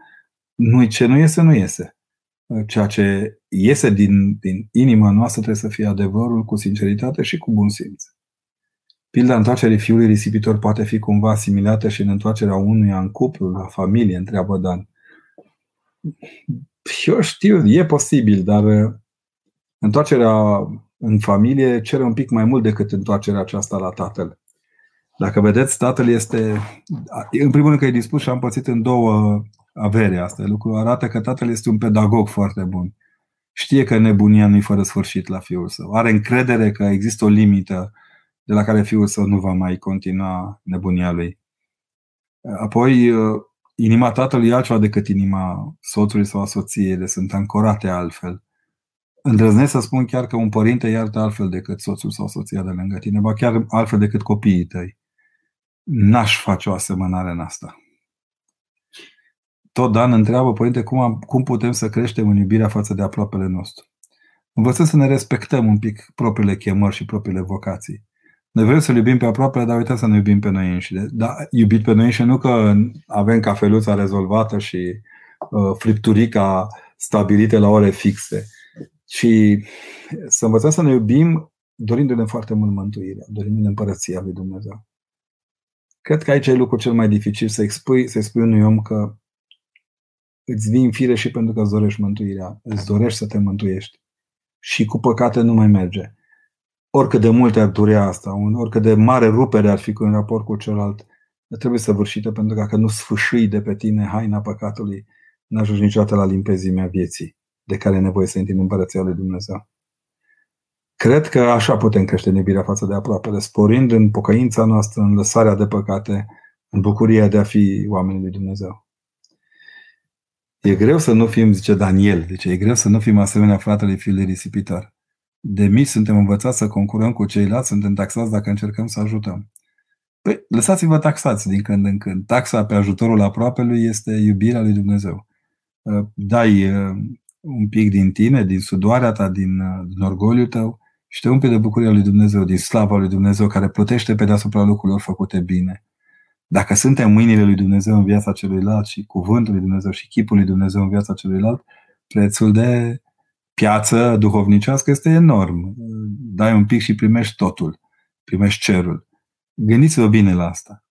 Ce nu iese, nu iese. Ceea ce iese din inima noastră trebuie să fie adevărul cu sinceritate și cu bun simț. Pilda întoarcerii fiului risipitor poate fi cumva asimilată și în întoarcerea unuia în cuplu, la familie, întreabă Dan. Eu știu, e posibil, dar întoarcerea în familie cere un pic mai mult decât întoarcerea aceasta la tatăl. Dacă vedeți, tatăl este, în primul rând că e dispus și am pățit în două avere asta. Lucrul arată că tatăl este un pedagog foarte bun. Știe că nebunia nu-i fără sfârșit la fiul său. Are încredere că există o limită de la care fiul său nu va mai continua nebunia lui. Apoi, inima tatălui e altceva decât inima soțului sau a soției, ele sunt ancorate altfel. Îndrăznesc să spun chiar că un părinte iartă altfel decât soțul sau soția de lângă tine, ba chiar altfel decât copiii tăi. N-aș face o asemănare în asta. Tot Dan întreabă: părinte, cum putem să creștem în iubirea față de aproapele nostru? Învățăm să ne respectăm un pic propriile chemări și propriile vocații. Noi vrem să-l iubim pe aproapele, dar uităm să ne iubim pe noi înșine. Da, iubit pe noi înșine, nu că avem cafeluța rezolvată și fripturica stabilită la ore fixe, ci să învățăm să ne iubim dorindu-ne foarte mult mântuirea, dorindu-ne împărăția lui Dumnezeu. Cred că aici e lucrul cel mai dificil, să-i spui unui om că îți vii în fire și pentru că îți dorești mântuirea, îți dorești să te mântuiești. Și cu păcate nu mai merge. Oricât de mult ar durea asta, oricât de mare rupere ar fi în raport cu celălalt, trebuie să vârșită, pentru că dacă nu sfâșâi de pe tine haina păcatului, n-ajungi niciodată la limpezimea vieții, de care e nevoie să intri în împărăția lui Dumnezeu. Cred că așa putem crește în iubirea față de aproapele, sporind în pocăința noastră, în lăsarea de păcate, în bucuria de a fi oamenii lui Dumnezeu. E greu să nu fim, zice Daniel, e greu să nu fim asemenea fratelui fiului risipitor. De mici suntem învățați să concurăm cu ceilalți, suntem taxați dacă încercăm să ajutăm. Păi, lăsați-vă taxați din când în când. Taxa pe ajutorul aproapelui este iubirea lui Dumnezeu. Dai un pic din tine, din sudoarea ta, din orgoliul tău și te umple de bucuria lui Dumnezeu, din slava lui Dumnezeu care plutește pe deasupra lucrurilor făcute bine. Dacă suntem mâinile lui Dumnezeu în viața celuilalt și cuvântul lui Dumnezeu și chipul lui Dumnezeu în viața celuilalt, prețul de piață duhovnicească este enorm. Dai un pic și primești totul, primești cerul. Gândiți-vă bine la asta.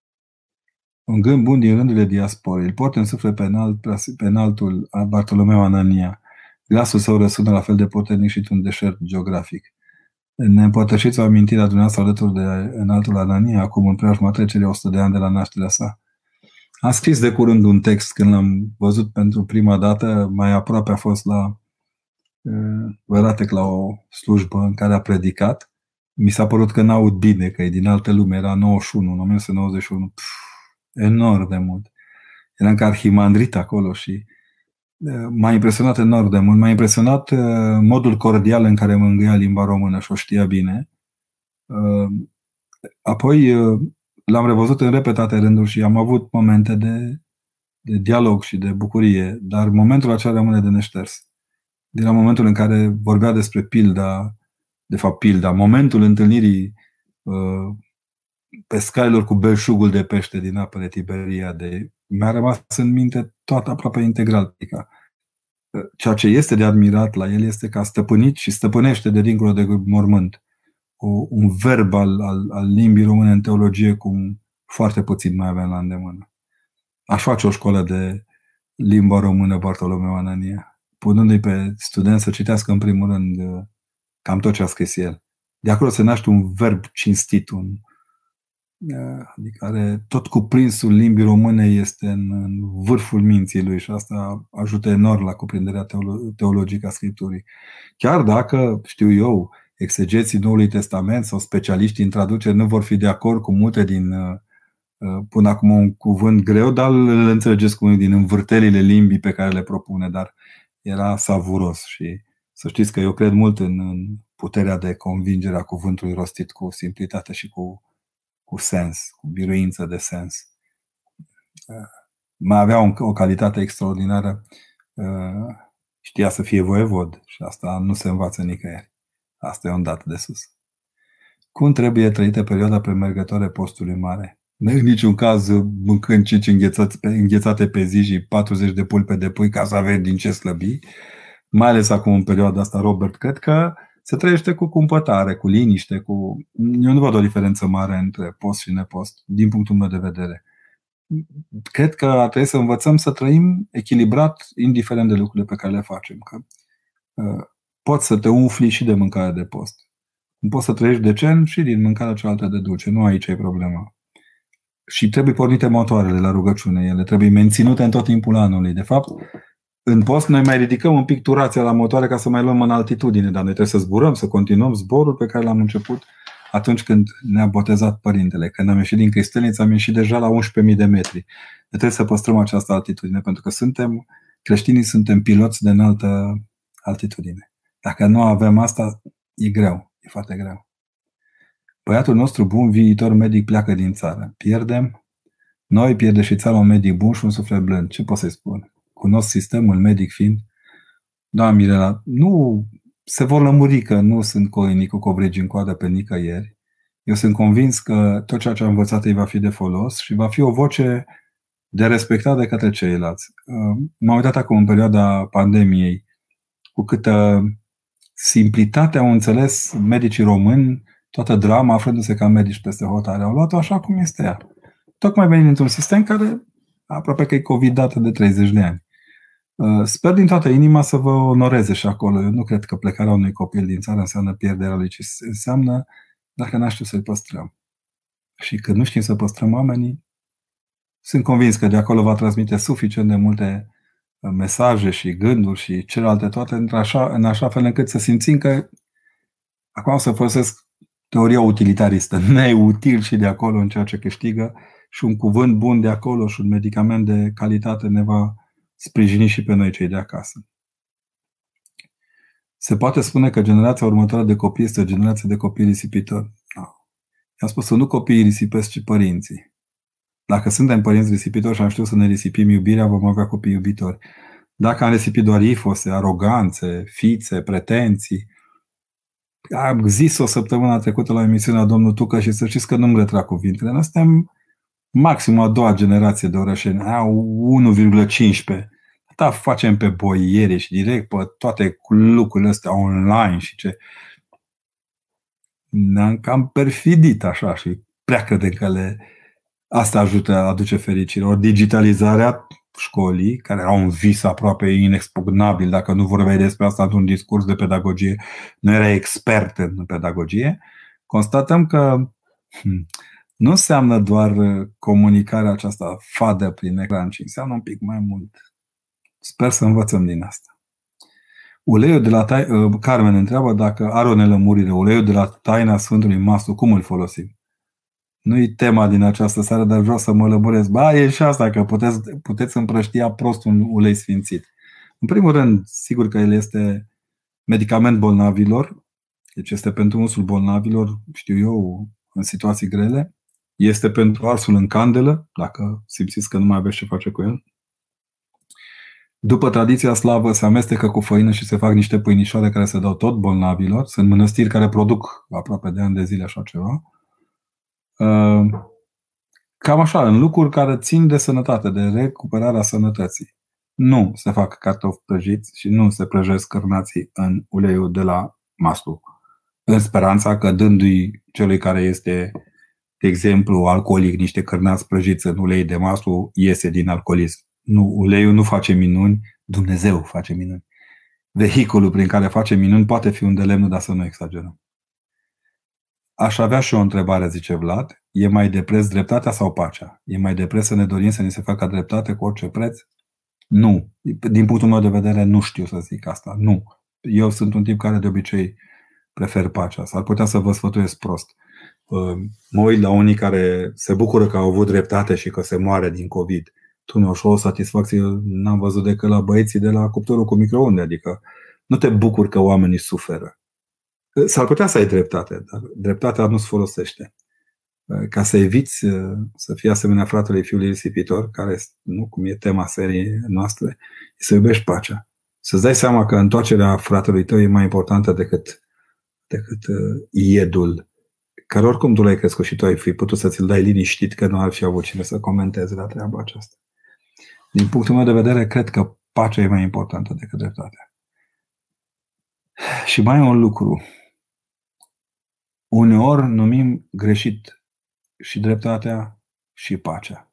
Un gând bun din rândurile diasporei, îl poartă în suflet pe înaltul Bartolomeu Anania. Glasul său răsună la fel de puternic și într-un deșert geografic. Ne împărtășiți o amintire a dumneavoastră alături de înaltul Anania, acum în preajma trecerii 100 de ani de la nașterea sa. Am scris de curând un text, când l-am văzut pentru prima dată, mai aproape a fost la Veratec, la o slujbă în care a predicat. Mi s-a părut că n-aud bine, că e din altă lume, era 91, în 1991, enorm de mult. Eram ca arhimandrit acolo și m-a impresionat enorm de mult. M-a impresionat modul cordial în care mângâia limba română și o știa bine. Apoi l-am revăzut în repetate rânduri și am avut momente de dialog și de bucurie, dar momentul acela rămâne de neșters. De la momentul în care vorbea despre pilda, momentul întâlnirii pescarilor cu belșugul de pește din apele Tiberiade, mi-a rămas în minte toată aproape integral. Ceea ce este de admirat la el este că a stăpânit și stăpânește de dincolo de mormânt. Un verb al limbii române în teologie cum foarte puțin mai aveam la îndemână. Aș face o școală de limba română Bartolomeu Anania, punându-i pe studenți să citească în primul rând cam tot ce a scris el. De acolo se naște un verb cinstit, adică are tot cuprinsul limbii române este în vârful minții lui și asta ajută enorm la cuprinderea teologică a Scripturii. Chiar dacă, știu eu, exegeții Noului Testament sau specialiștii în traducere nu vor fi de acord cu multe din, până acum un cuvânt greu, dar îl înțelegeți cu unii din învârtelile limbii pe care le propune, dar era savuros și să știți că eu cred mult în puterea de convingere a cuvântului rostit cu simplitate și cu sens, cu biruință de sens. Mai avea o calitate extraordinară, știa să fie voievod și asta nu se învață nicăieri. Asta e un dat de sus. Cum trebuie trăită perioada premergătoare postului mare? În niciun caz mâncând 5 înghețate pe zi și 40 de pulpe de pui ca să aveți din ce slăbi, mai ales acum în perioada asta, Robert, cred că se trăiește cu cumpătare, cu liniște, cu... Eu nu văd o diferență mare între post și nepost, din punctul meu de vedere. Cred că trebuie să învățăm să trăim echilibrat, indiferent de lucrurile pe care le facem. Că poți să te umfli și de mâncare de post. Poți să trăiești decent și din mâncarea cealaltă de dulce. Nu aici e problema. Și trebuie pornite motoarele la rugăciune. Ele trebuie menținute în tot timpul anului. De fapt, în post noi mai ridicăm un pic turația la motoare ca să mai luăm în altitudine, dar noi trebuie să zburăm, să continuăm zborul pe care l-am început atunci când ne-a botezat Părintele. Când am ieșit din Cristelnița, am ieșit deja la 11.000 de metri. Ne trebuie să păstrăm această altitudine, pentru că creștinii suntem piloți de înaltă altitudine. Dacă nu avem asta, e greu, e foarte greu. Băiatul nostru bun, viitor medic, pleacă din țară. Pierde și țara un medic bun și un suflet blând. Ce pot să-i spun? Cunosc sistemul medic fiind. Doamne Mirela, nu se vor lămuri că nu sunt coinii cu covrigi în coadă pe nicăieri. Eu sunt convins că tot ceea ce am învățat îi va fi de folos și va fi o voce de respectat de către ceilalți. M-am uitat acum în perioada pandemiei cu câtă simplitate au înțeles medicii români, toată drama, aflându-se ca medici peste hotare, au luat-o așa cum este ea. Tocmai venind într-un sistem care aproape că e covidată de 30 de ani. Sper din toată inima să vă onoreze și acolo. Eu nu cred că plecarea unui copil din țară înseamnă pierderea lui, ci înseamnă dacă n-aș știu să-i păstrăm. Și când nu știm să păstrăm oamenii, sunt convins că de acolo va transmite suficient de multe mesaje și gânduri și celelalte toate în așa fel încât să simțim că acum o să folosesc teoria utilitaristă. Ne e util și de acolo în ceea ce câștigă și un cuvânt bun de acolo și un medicament de calitate ne va sprijini și pe noi cei de acasă. Se poate spune că generația următoare de copii este o generație de copii risipitori. No. I-am spus să nu copiii risipesc, ci părinții. Dacă suntem părinți risipitori și am știut să ne risipim iubirea, vom avea copii iubitori. Dacă am risipit doar ifose, aroganțe, fițe, pretenții, am zis o săptămână trecută la emisiunea domnul Tucă și să știți că nu-mi retrag cuvintele. Noi suntem maxim a doua generație de orășeni, 1,15. Da, facem pe boiere și direct pe toate lucrurile astea online și ce. Ne-am cam perfidit așa și prea credem că asta aduce fericire. Ori digitalizarea școlii, care era un vis aproape inexpugnabil, dacă nu vorbeai despre asta într-un discurs de pedagogie, nu era expert în pedagogie, constatăm că nu înseamnă doar comunicarea aceasta fadă prin ecran, ci înseamnă un pic mai mult. Sper să învățăm din asta. Uleiul de la Carmen întreabă dacă are o nelămurire. Uleiul de la taina Sfântului Masu, cum îl folosim? Nu-i tema din această seară, dar vreau să mă lămuresc. E și asta, că puteți împrăștia prost un ulei sfințit. În primul rând, sigur că el este medicament bolnavilor, deci este pentru usul bolnavilor, știu eu, în situații grele. Este pentru arsul în candelă, dacă simțiți că nu mai aveți ce face cu el. După tradiția slavă se amestecă cu făină și se fac niște pâinișoare care se dau tot bolnavilor. Sunt mănăstiri care produc aproape de ani de zile așa ceva. Cam așa, în lucruri care țin de sănătate, de recuperarea sănătății. Nu se fac cartofi prăjiți și nu se prăjesc cârnații în uleiul de la maslu, în speranța că dându-i celui care este, de exemplu, alcoolic, niște cârnați prăjiți în ulei de maslu, iese din alcoolism. Nu, uleiul nu face minuni, Dumnezeu face minuni. Vehiculul prin care face minuni poate fi un de lemn, dar să nu exagerăm. Aș avea și o întrebare, zice Vlad. E mai de preț dreptatea sau pacea? E mai de preț să ne dorim să ne se facă dreptate cu orice preț? Nu. Din punctul meu de vedere, nu știu să zic asta. Nu. Eu sunt un tip care de obicei prefer pacea. S-ar putea să vă sfătuiesc prost. Mă uit la unii care se bucură că au avut dreptate și că se moare din COVID. Și o satisfacție n-am văzut decât la băieții de la cuptorul cu microunde. Adică nu te bucuri că oamenii suferă. S-ar putea să ai dreptate, dar dreptatea nu se folosește. Ca să eviți să fii asemenea fratelui fiului risipitor, care, nu cum e tema seriei noastre, să iubești pacea. Să-ți dai seama că întoarcerea fratelui tău e mai importantă decât iedul, care oricum tu l-ai crescut și tu ai fi putut să ți-l dai liniștit, că nu ar fi avut cine să comenteze la treaba aceasta. Din punctul meu de vedere, cred că pacea e mai importantă decât dreptatea. Și mai e un lucru. Uneori numim greșit și dreptatea și pacea.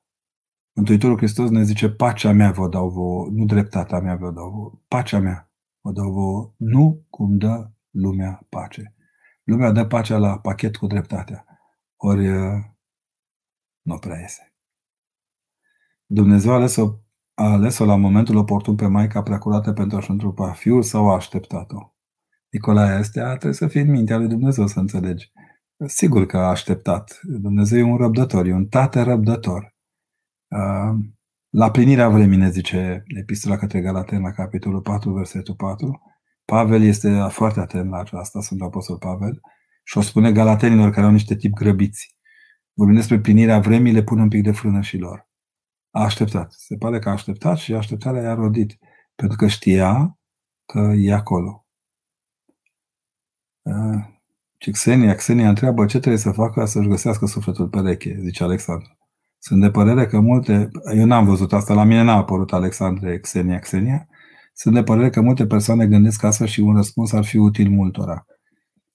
Mântuitorul Hristos ne zice: pacea mea vă dau vouă, nu dreptatea mea vă dau vouă. Pacea mea vă dau vouă, nu cum dă lumea pace. Lumea dă pacea la pachet cu dreptatea. Ori nu prea iese. Dumnezeu a ales-o la momentul oportun pe Maica Preacurată pentru a-și întrupa Fiul sau a așteptat-o? Nicolae, astea trebuie să fie în mintea lui Dumnezeu să înțelegi. Sigur că a așteptat. Dumnezeu e un răbdător, e un tată răbdător. La plinirea vremii, ne zice Epistola către Galateni la capitolul 4, versetul 4. Pavel este foarte atent la aceasta, Sfântul Apostol Pavel, și o spune galatenilor care au niște tipi grăbiți. Vorbim despre plinirea vremii, le pune un pic de frână și lor. A așteptat. Se pare că a așteptat și așteptarea i-a rodit, pentru că știa că e acolo. Și Xenia întreabă ce trebuie să facă ca să-și găsească sufletul pereche, zice Alexandru. Sunt de părere că multe, eu n-am văzut asta, la mine n-a apărut Alexandre Xenia, sunt de părere că multe persoane gândesc asta și un răspuns ar fi util multora.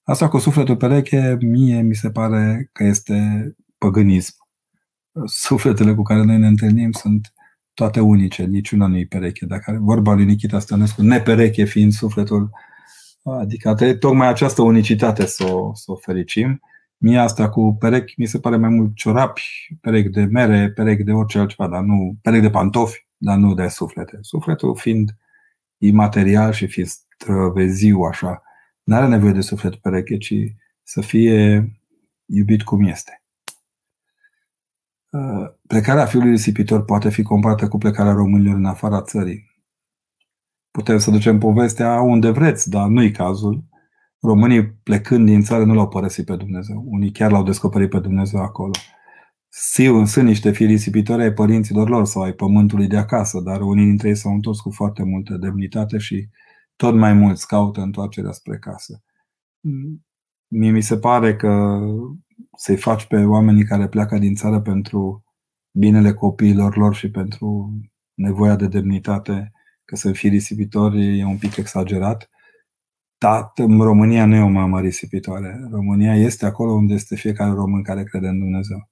Asta cu sufletul pereche, mie mi se pare că este păgânism. Sufletele cu care noi ne întâlnim sunt toate unice, niciuna nu-i pereche. Dacă vorba lui Nichita Stănescu, nepereche fiind sufletul, adică tocmai această unicitate să o fericim. Mie asta cu perechi mi se pare mai mult ciorapi, perechi de mere, perechi de orice altceva, dar nu perechi de pantofi, dar nu de suflete. Sufletul fiind imaterial și fiind străveziu așa, n-are nevoie de suflet pereche, ci să fie iubit cum este. Plecarea fiului risipitor poate fi comparată cu plecarea românilor în afara țării. Putem să ducem povestea unde vreți, dar nu-i cazul. Românii plecând din țară nu l-au părăsit pe Dumnezeu. Unii chiar l-au descoperit pe Dumnezeu acolo. Sunt niște fii risipitori ai părinților lor sau ai pământului de acasă, dar unii dintre ei s-au întors cu foarte multă demnitate și tot mai mulți caută întoarcerea spre casă. Mie mi se pare că să-i faci pe oamenii care pleacă din țară pentru binele copiilor lor și pentru nevoia de demnitate, că să fii risipitor e un pic exagerat, dar în România nu e o mamă risipitoare. România este acolo unde este fiecare român care crede în Dumnezeu.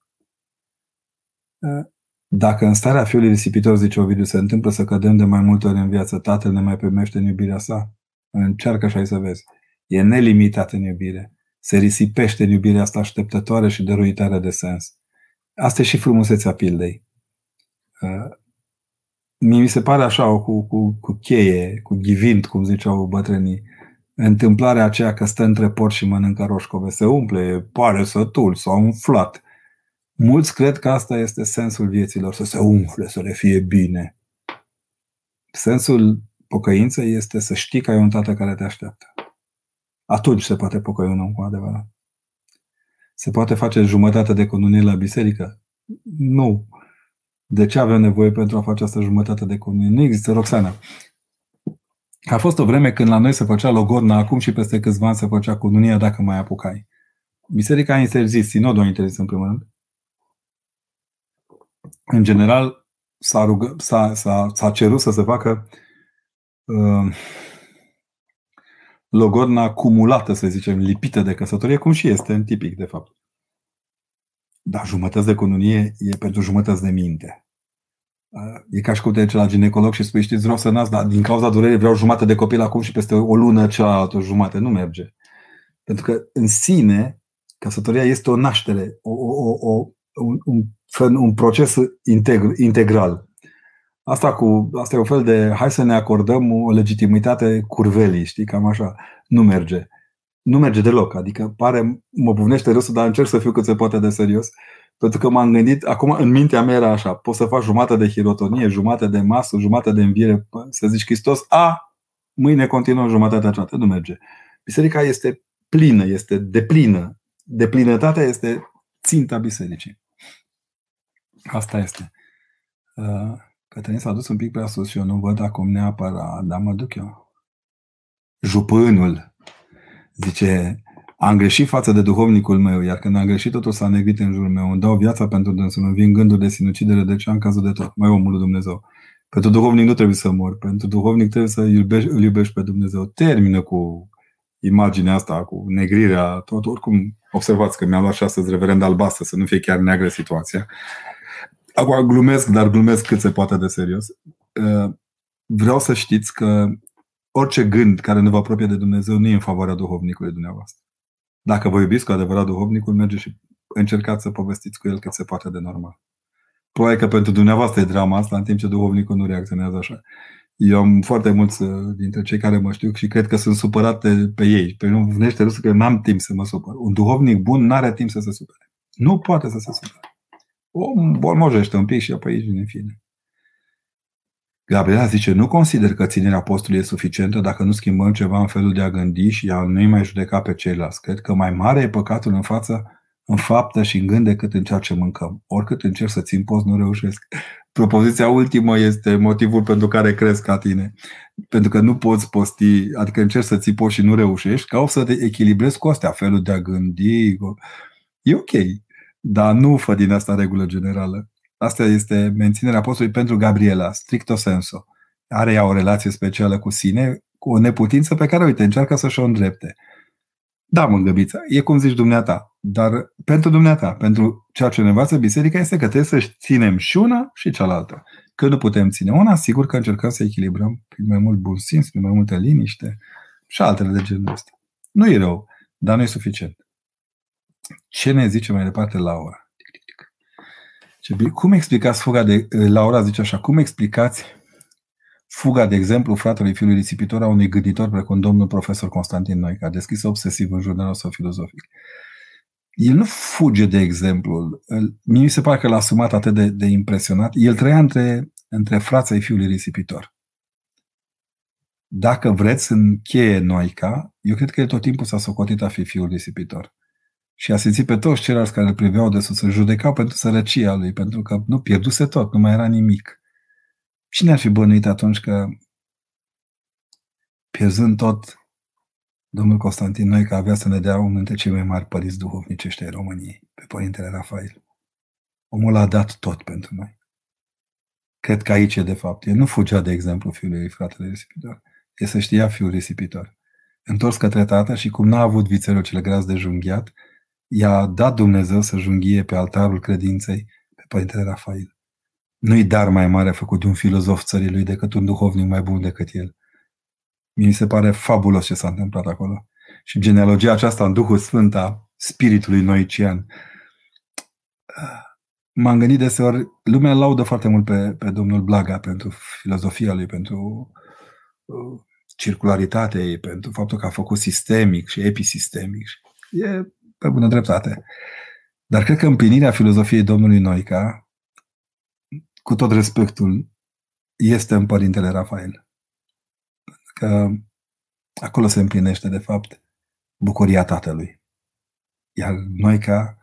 Dacă în starea fiului risipitor, zice Ovidiu, se întâmplă să cădem de mai multe ori în viață, Tatăl ne mai primește în iubirea sa, încearcă și ai să vezi. E nelimitat în iubire. Se risipește în iubirea asta așteptătoare și dăruitoare de sens. Asta e și frumusețea pildei. Mi se pare așa, cu cheie, cu ghivind, cum ziceau bătrânii, întâmplarea aceea că stă între porci și mănâncă roșcove, se umple, pare sătul, s-a umflat. Mulți cred că asta este sensul vieților, să se umfle, să le fie bine. Sensul pocăinței este să știi că ai un tată care te așteaptă. Atunci se poate pocăi un om cu adevărat. Se poate face jumătate de cununie la biserică? Nu. De ce avem nevoie pentru a face asta jumătate de comunie? Nu există, Roxana. A fost o vreme când la noi se făcea logorna, acum și peste câțiva ani se făcea cununia dacă mai apucai. Biserica a interzis, sinodul a interzis în primul rând. În general, s-a cerut să se facă logodna acumulată, să zicem, lipită de căsătorie, cum și este în tipic, de fapt. Dar jumătăți de cununie e pentru jumătăți de minte. E ca și cum te duci la ginecolog și spui, știți, vreau să nasc, dar din cauza durerii vreau jumătate de copil acum și peste o lună cealaltă jumătate. Nu merge. Pentru că în sine căsătoria este o naștere, un proces integral. Asta e un fel de, hai să ne acordăm o legitimitate curvelii, știi, cam așa. Nu merge. Nu merge deloc. Adică pare, mă buvnește râsul, dar încerc să fiu cât se poate de serios. Pentru că m-am gândit, acum în mintea mea era așa, poți să faci jumătate de hirotonie, jumătate de masă, jumătate de înviere, să zici Hristos, mâine continuăm jumătatea aceasta. Nu merge. Biserica este plină, este deplină. Deplinătatea este ținta bisericii. Asta este. Cătălin s-a dus un pic prea sus și eu nu văd acum neapărat, dar mă duc eu. Jupânul zice, am greșit față de duhovnicul meu, iar când am greșit totul s-a negrit în jurul meu. Îmi dau viața pentru dânsul, îmi vin gândul de sinucidere, deci am cazul de tot. Mai omul lui Dumnezeu. Pentru duhovnic nu trebuie să mor, pentru duhovnic trebuie să îl iubești pe Dumnezeu. Termină cu imaginea asta, cu negrirea, tot. Oricum, observați că mi-am luat și astăzi reverend albastră, să nu fie chiar neagră situația. Acum glumesc, dar glumesc cât se poate de serios. Vreau să știți că orice gând care nu vă apropie de Dumnezeu nu e în favoarea duhovnicului dumneavoastră. Dacă vă iubiți cu adevărat duhovnicul, mergeți și încercați să povestiți cu el cât se poate de normal. Probabil că pentru dumneavoastră e drama asta, în timp ce duhovnicul nu reacționează așa. Eu am foarte mulți dintre cei care mă știu și cred că sunt supărate pe ei. Pe nu vânește râsul că n-am timp să mă supăr. Un duhovnic bun n-are timp să se supere. Nu poate să se supere. Omul bolmojește un pic și apoi aici, în fine. Gabriela zice, nu consider că ținerea postului e suficientă dacă nu schimbăm ceva în felul de a gândi și a nu-i mai judeca pe ceilalți. Cred că mai mare e păcatul în faptă și în gând decât în ceea ce mâncăm. Oricât încerc să țin post, nu reușesc. Propoziția ultimă este motivul pentru care crezi ca tine. Pentru că nu poți posti, adică încerci să ții post și nu reușești, ca să te echilibrezi cu astea, felul de a gândi. E ok, dar nu fă din asta regulă generală. Asta este menținerea postului pentru Gabriela, stricto sensu. Are ea o relație specială cu sine, cu o neputință pe care, uite, încearcă să-și o îndrepte. Da, mângăbița, e cum zici dumneata, dar pentru dumneata, pentru ceea ce ne învață biserica este că trebuie să ținem și una și cealaltă. Când nu putem ține una, sigur că încercăm să echilibrăm prin mai mult bun simț, prin mai multă liniște și altele de genul ăsta. Nu e rău, dar nu e suficient. Ce ne zice mai departe Laura? Cum explicați fuga de... Laura zice așa, cum explicați fuga, de exemplu, fratelui fiului risipitor a unui gânditor precum domnul profesor Constantin Noica, deschisă obsesiv în jurnalul său filozofic? El nu fuge de exemplu. Mi se pare că l-a sumat atât de impresionat. El trăia între frații fiului risipitor. Dacă vreți, încheie Noica, eu cred că el tot timpul s-a socotit a fi fiul risipitor. Și a simțit pe toți ceilalți care îl priveau de sus, îl judecau pentru sărăcia lui, pentru că nu pierduse tot, nu mai era nimic. Cine ar fi bănuit atunci că, pierzând tot, domnul Constantin Noica avea să ne dea unul dintre cei mai mari părinți duhovnicești ai României, pe Părintele Rafael. Omul a dat tot pentru noi. Cred că aici e de fapt. El nu fugea de exemplu fiului fratele risipitor. El se știa fiul risipitor. Întors către tată și cum n-a avut vițelul cel gras de junghiat, i-a dat Dumnezeu să junghie pe altarul credinței pe Părintele Rafael. Nu-i dar mai mare făcut de un filozof țării lui decât un duhovnic mai bun decât el. Mi se pare fabulos ce s-a întâmplat acolo. Și genealogia aceasta în Duhul Sfânt a spiritului noician. M-am gândit deseori, lumea laudă foarte mult pe domnul Blaga pentru filozofia lui, pentru circularitatea ei, pentru faptul că a făcut sistemic și episistemic. E pe bună dreptate. Dar cred că împlinirea filozofiei domnului Noica, cu tot respectul, este în Părintele Rafael. Că acolo se împlinește, de fapt, bucuria tatălui. Iar Noica,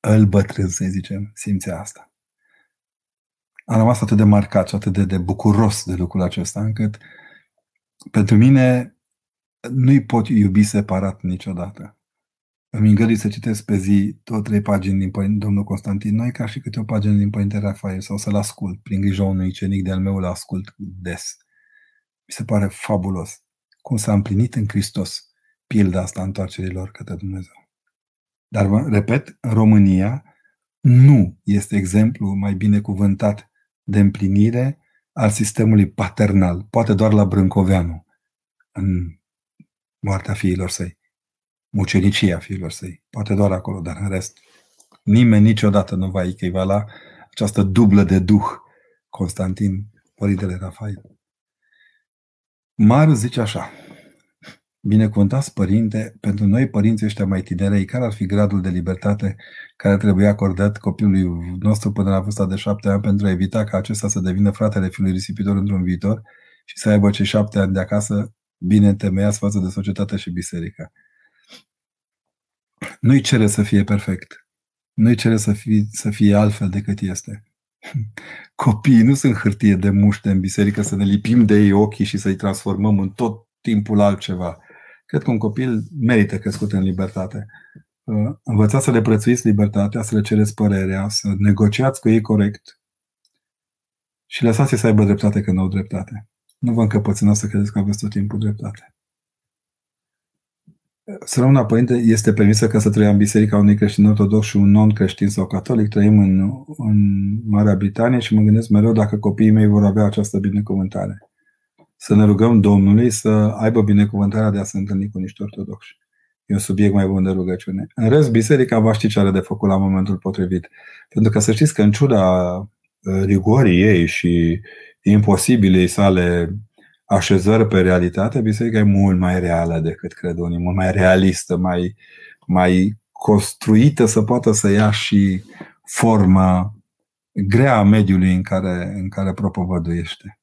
îl bătrân, să zicem, simțea asta. A rămas atât de marcat și atât de bucuros de lucrul acesta, încât pentru mine nu-i pot iubi separat niciodată. Îmi îngădui să citesc pe zi tot 3 pagini din domnul Constantin Noica și câte o pagină din Părintele Rafael sau să-l ascult. Prin grija unui ucenic de-al meu îl ascult des. Mi se pare fabulos cum s-a împlinit în Hristos pilda asta întoarcerilor către Dumnezeu. Dar, repet, în România nu este exemplu mai binecuvântat de împlinire al sistemului paternal, poate doar la Brâncoveanu, în moartea fiilor săi, mucenicia fiilor săi, poate doar acolo, dar în rest, nimeni niciodată nu va echivala această dublă de duh, Constantin, Părintele Rafael. Mar zice așa: binecuvântați părinte, pentru noi părinții ăștia mai tinerei, care ar fi gradul de libertate care trebuie acordat copilului nostru până la vârsta de 7 ani pentru a evita ca acesta să devină fratele fiului risipitor într-un viitor și să aibă cei 7 ani de acasă bine întemeiați față de societate și biserică. Nu-i cere să fie perfect. Nu-i cere să fie altfel decât este. Copiii nu sunt hârtie de muște în biserică să ne lipim de ei ochii și să-i transformăm în tot timpul altceva. Cred că un copil merită crescut în libertate. Învățați să le prețuiți libertatea, să le cereți părerea, să negociați cu ei corect și lăsați-i să aibă dreptate când au dreptate. Nu vă încăpățânați să credeți că aveți tot timpul dreptate. Sărăuna Părinte, este permisă că să trăim în biserica unui creștin ortodox și un non-creștin sau catolic. Trăim în Marea Britanie și mă gândesc mereu dacă copiii mei vor avea această binecuvântare. Să ne rugăm Domnului să aibă binecuvântarea de a se întâlni cu niște ortodoxi. E un subiect mai bun de rugăciune. În rest, biserica va ști ce are de făcut la momentul potrivit. Pentru că să știți că în ciuda rigorii ei și imposibilei sale așezări pe realitate, biserica e mult mai reală decât cred unii, mult mai realistă, mai construită să poată să ia și forma grea a mediului în care propovăduiește.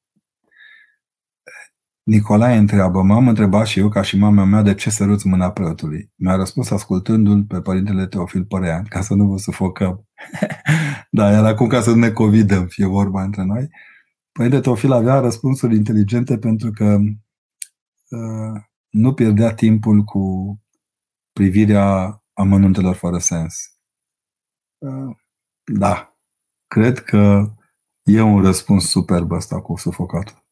Nicolae întreabă: m-am întrebat și eu ca și mama mea de ce săruți mâna preotului. Mi-a răspuns ascultându-l pe părintele Teofil Părean, ca să nu vă sufocăm. Da, iar acum ca să nu ne covidăm, fie vorba între noi. Părintele Teofil avea răspunsuri inteligente pentru că nu pierdea timpul cu privirea amănuntelor fără sens. Da, cred că e un răspuns superb ăsta cu sufocatul.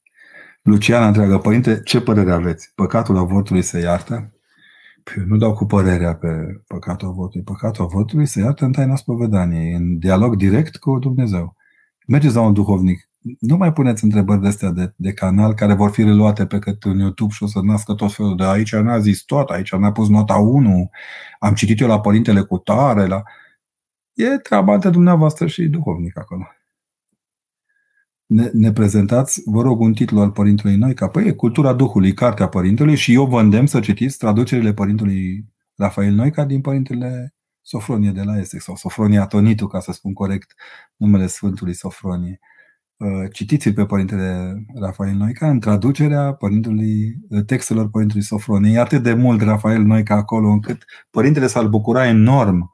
Luciana întreagă: părinte, ce părere aveți? Păcatul avortului se iartă? Păi nu dau cu părerea pe păcatul avortului. Păcatul avortului se iartă în taina spovedaniei, în dialog direct cu Dumnezeu. Mergeți la un duhovnic. Nu mai puneți întrebări de-astea de canal care vor fi reluate pe cât în YouTube și o să nască tot felul de aici n-a zis tot, aici n-a pus nota 1, am citit eu la părintele cu tare, la... E treaba de dumneavoastră și duhovnic acolo. Ne prezentați, vă rog, un titlu al Părintelui Noica. Păi e Cultura Duhului, Cartea Părintelui și eu vă îndemn să citiți traducerile Părintelui Rafael Noica din Părintele Sofronie de la Essex sau Sofronie Atonitu, ca să spun corect numele Sfântului Sofronie. Citiți-l pe Părintele Rafael Noica în traducerea textelor Părintelui Sofronie. E atât de mult Rafael Noica acolo încât Părintele s-ar bucura enorm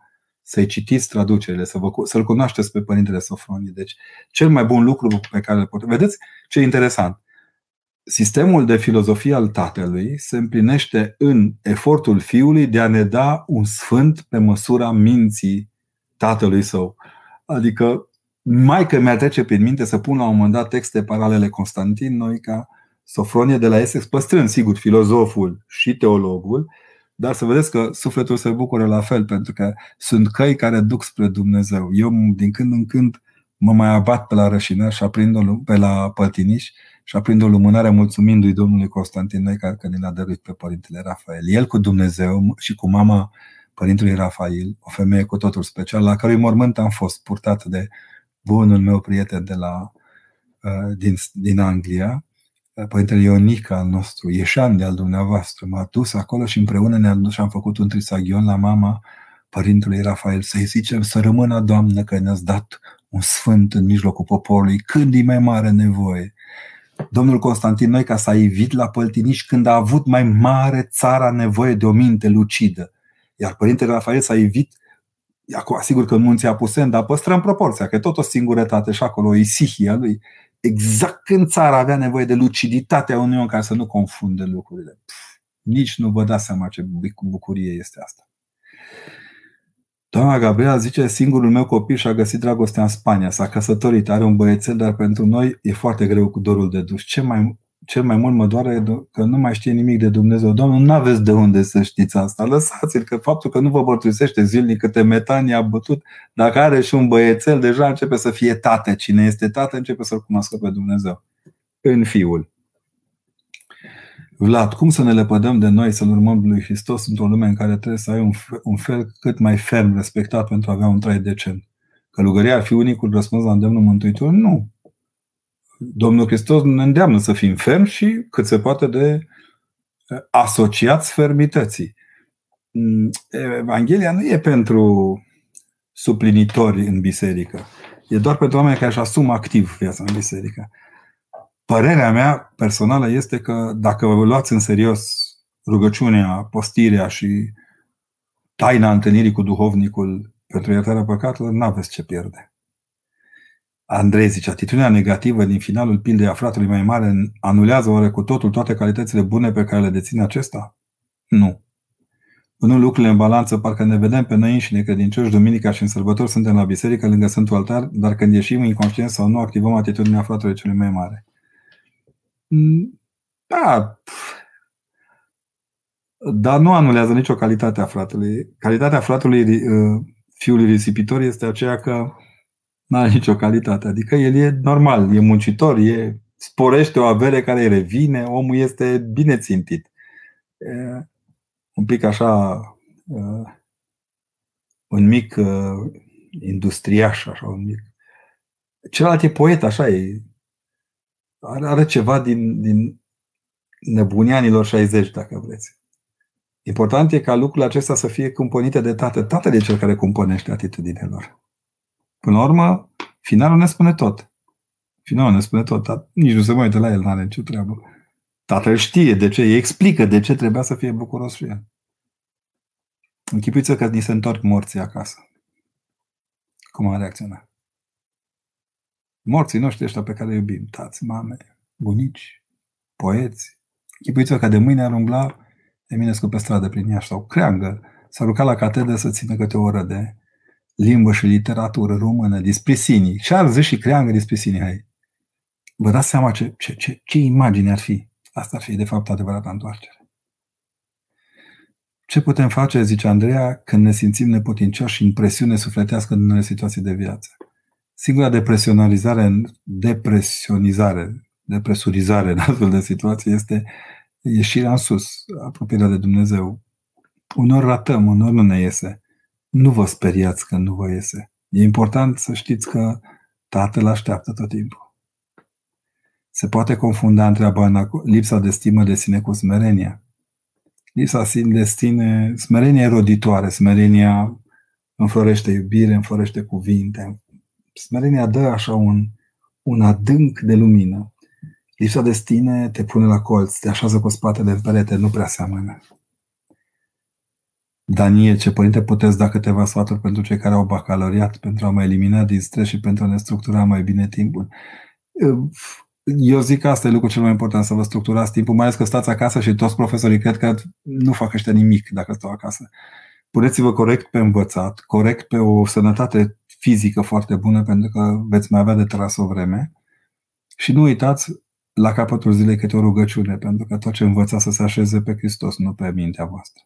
să-i citiți traducerile, să-l cunoașteți pe Părintele Sofronie. Deci, cel mai bun lucru pe care îl puteți... Vedeți ce interesant. Sistemul de filozofie al tatălui se împlinește în efortul fiului de a ne da un sfânt pe măsura minții tatălui său. Adică, mai că mi-ar trece prin minte să pun la un moment dat texte paralele Constantin Noica, Sofronie de la Essex, păstrând, sigur, filozoful și teologul, dar să vedeți că sufletul se bucură la fel, pentru că sunt căi care duc spre Dumnezeu. Eu din când în când mă mai abat pe la rășină și pe la păltiniș și aprind o lumânare mulțumindu-i Domnului Constantin Noica că ne l-a dăruit pe Părintele Rafael. El cu Dumnezeu și cu mama Părintelui Rafael, o femeie cu totul special, la cărui mormânt am fost purtat de bunul meu prieten din Anglia, Părintele Ionica al nostru, ieșan de al dumneavoastră, m-a dus acolo și împreună ne-am dus și am făcut un trisaghion la mama Părintelui Rafael. Să-i zicem: să rămână, Doamnă, că ne-ați dat un sfânt în mijlocul poporului când e mai mare nevoie. Domnul Constantin Noica s-a ivit la păltiniști când a avut mai mare țara nevoie de o minte lucidă. Iar Părintele Rafael s-a ivit, acum, sigur că în munții Apuseni, dar păstrăm proporția, că tot o singurătate și acolo e isihia lui. Exact când țara avea nevoie de luciditatea unui om care să nu confunde lucrurile. Nici nu vă dați seama ce bucurie este asta. Doamna Gabriela zice, singurul meu copil și-a găsit dragostea în Spania, s-a căsătorit, are un băiețel, dar pentru noi e foarte greu cu dorul de duș. Cel mai mult mă doare că nu mai știe nimic de Dumnezeu. Doamne, nu aveți de unde să știți asta. Lăsați-l, că faptul că nu vă bărturisește zilnic câte metanii a bătut, dacă are și un băiețel, deja începe să fie tată. Cine este tată începe să-l cunoască pe Dumnezeu în fiul. Vlad, cum să ne lepădăm de noi, să-L urmăm lui Hristos într-o lume în care trebuie să ai un fel cât mai ferm, respectat, pentru a avea un trai decent? Călugăria ar fi unicul răspuns la îndemnul Mântuitorului? Nu. Domnul Hristos ne îndeamnă să fim fermi și cât se poate de asociați fermității. Evanghelia nu e pentru suplinitori în biserică. E doar pentru oameni care își asumă activ viața în biserică. Părerea mea personală este că dacă vă luați în serios rugăciunea, postirea și taina întâlnirii cu duhovnicul pentru iertarea păcatelor, n-aveți ce pierde. Andrei zice, atitudinea negativă din finalul pildei a fratelui mai mare anulează oare cu totul toate calitățile bune pe care le deține acesta? Nu. Nu lucrurile în balanță, parcă ne vedem pe noi înșine credincioși duminica și în sărbători suntem la biserică lângă Sfântul Altar, dar când ieșim inconștient sau nu activăm atitudinea fratelui celui mai mare. Da, dar nu anulează nicio calitate a fratelui. Calitatea fratelui fiului risipitor este aceea că nu are nicio calitate. Adică el e normal, e muncitor, sporește o avere care îi revine, omul este bine țintit. Un pic așa, un mic industriaș, așa un mic. Celălalt e poet, așa e. Are ceva din nebunia anilor 60, dacă vreți. Important e ca lucrurile acestea să fie cumpănite de tată. Tatăl e cel care cumpănește atitudinile lor. Până la urmă, finalul ne spune tot. Finalul ne spune tot. Dar nici nu se mai uită la el, n-are nicio treabă. Tatăl știe de ce, îi explică de ce trebuia să fie bucuros și el. Închipuiți-vă că ni se întorc morții acasă. Cum am reacționat? Morții noștri ăștia pe care îi iubim, tați, mame, bunici, poeți. Închipuiți-vă că de mâine ar umbla Eminescu pe stradă prin Iași sau Creangă, s-ar urca la catedră să țină câte o oră de limbă și literatură română, despre sinii. Și ar zi și Creangă despre sinii, hai. Vă dați seama ce imagine ar fi. Asta ar fi, de fapt, adevărata întoarcere. Ce putem face, zice Andreea, când ne simțim neputincioși și în presiune sufletească în unele situații de viață? Singura depresurizare în astfel de situații este ieșirea în sus, apropierea de Dumnezeu. Unor ratăm, unor nu ne iese. Nu vă speriați că nu vă iese. E important să știți că Tatăl așteaptă tot timpul. Se poate confunda întreaba lipsa de stimă de sine cu smerenia. Lipsa de sine, smerenia e roditoare, smerenia înflorește iubire, înflorește cuvinte. Smerenia dă așa un adânc de lumină. Lipsa de sine te pune la colț, te așează cu spatele în perete, nu prea seamănă. Daniel, ce părinte, puteți da câteva sfaturi pentru cei care au bacalaureat, pentru a mai elimina din stres și pentru a ne structura mai bine timpul? Eu zic că asta e lucrul cel mai important, să vă structurați timpul, mai ales că stați acasă și toți profesorii cred că nu fac ăștia nimic dacă stau acasă. Puneți-vă corect pe învățat, corect pe o sănătate fizică foarte bună, pentru că veți mai avea de tras o vreme. Și nu uitați la capătul zilei câte o rugăciune, pentru că tot ce învățați să se așeze pe Hristos, nu pe mintea voastră.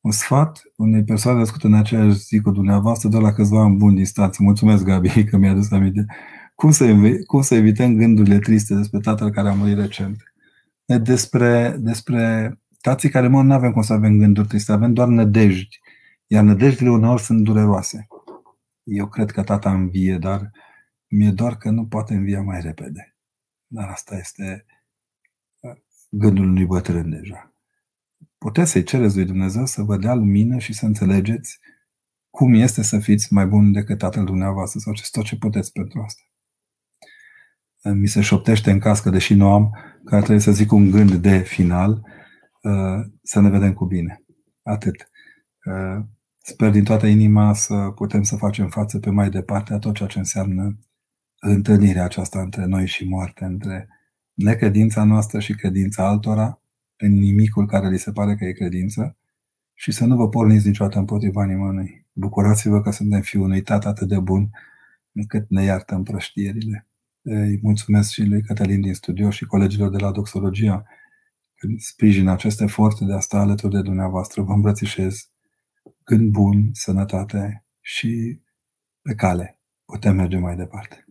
Un sfat unei persoane născute în aceeași zi cu dumneavoastră, doar la câțiva ani buni distanță. Mulțumesc, Gabi, că mi-a adus aminte. Cum să evităm gândurile triste despre tatăl care a murit recent? Despre tații care mor nu avem cum să avem gânduri triste, avem doar nădejdi. Iar nădejdile uneori sunt dureroase. Eu cred că tata învie, dar mi-e doar că nu poate învia mai repede. Dar asta este gândul unui bătrân deja. Puteți să-i cereți lui Dumnezeu să vă dea lumină și să înțelegeți cum este să fiți mai buni decât tatăl dumneavoastră sau tot ce puteți pentru asta. Mi se șoptește în cască, deși nu am, că trebuie să zic un gând de final, să ne vedem cu bine. Atât. Sper din toată inima să putem să facem față pe mai departe a tot ceea ce înseamnă întâlnirea aceasta între noi și moarte, între necredința noastră și credința altora, în nimicul care li se pare că e credință, și să nu vă porniți niciodată împotriva nimănui. Bucurați-vă că suntem fiul unui tată atât de bun încât ne iartă împrăștierile. Îi mulțumesc și lui Cătălin din studio și colegilor de la Doxologia că sprijină acest efort de a sta alături de dumneavoastră. Vă îmbrățișez gând bun, sănătate și pe cale putem merge mai departe.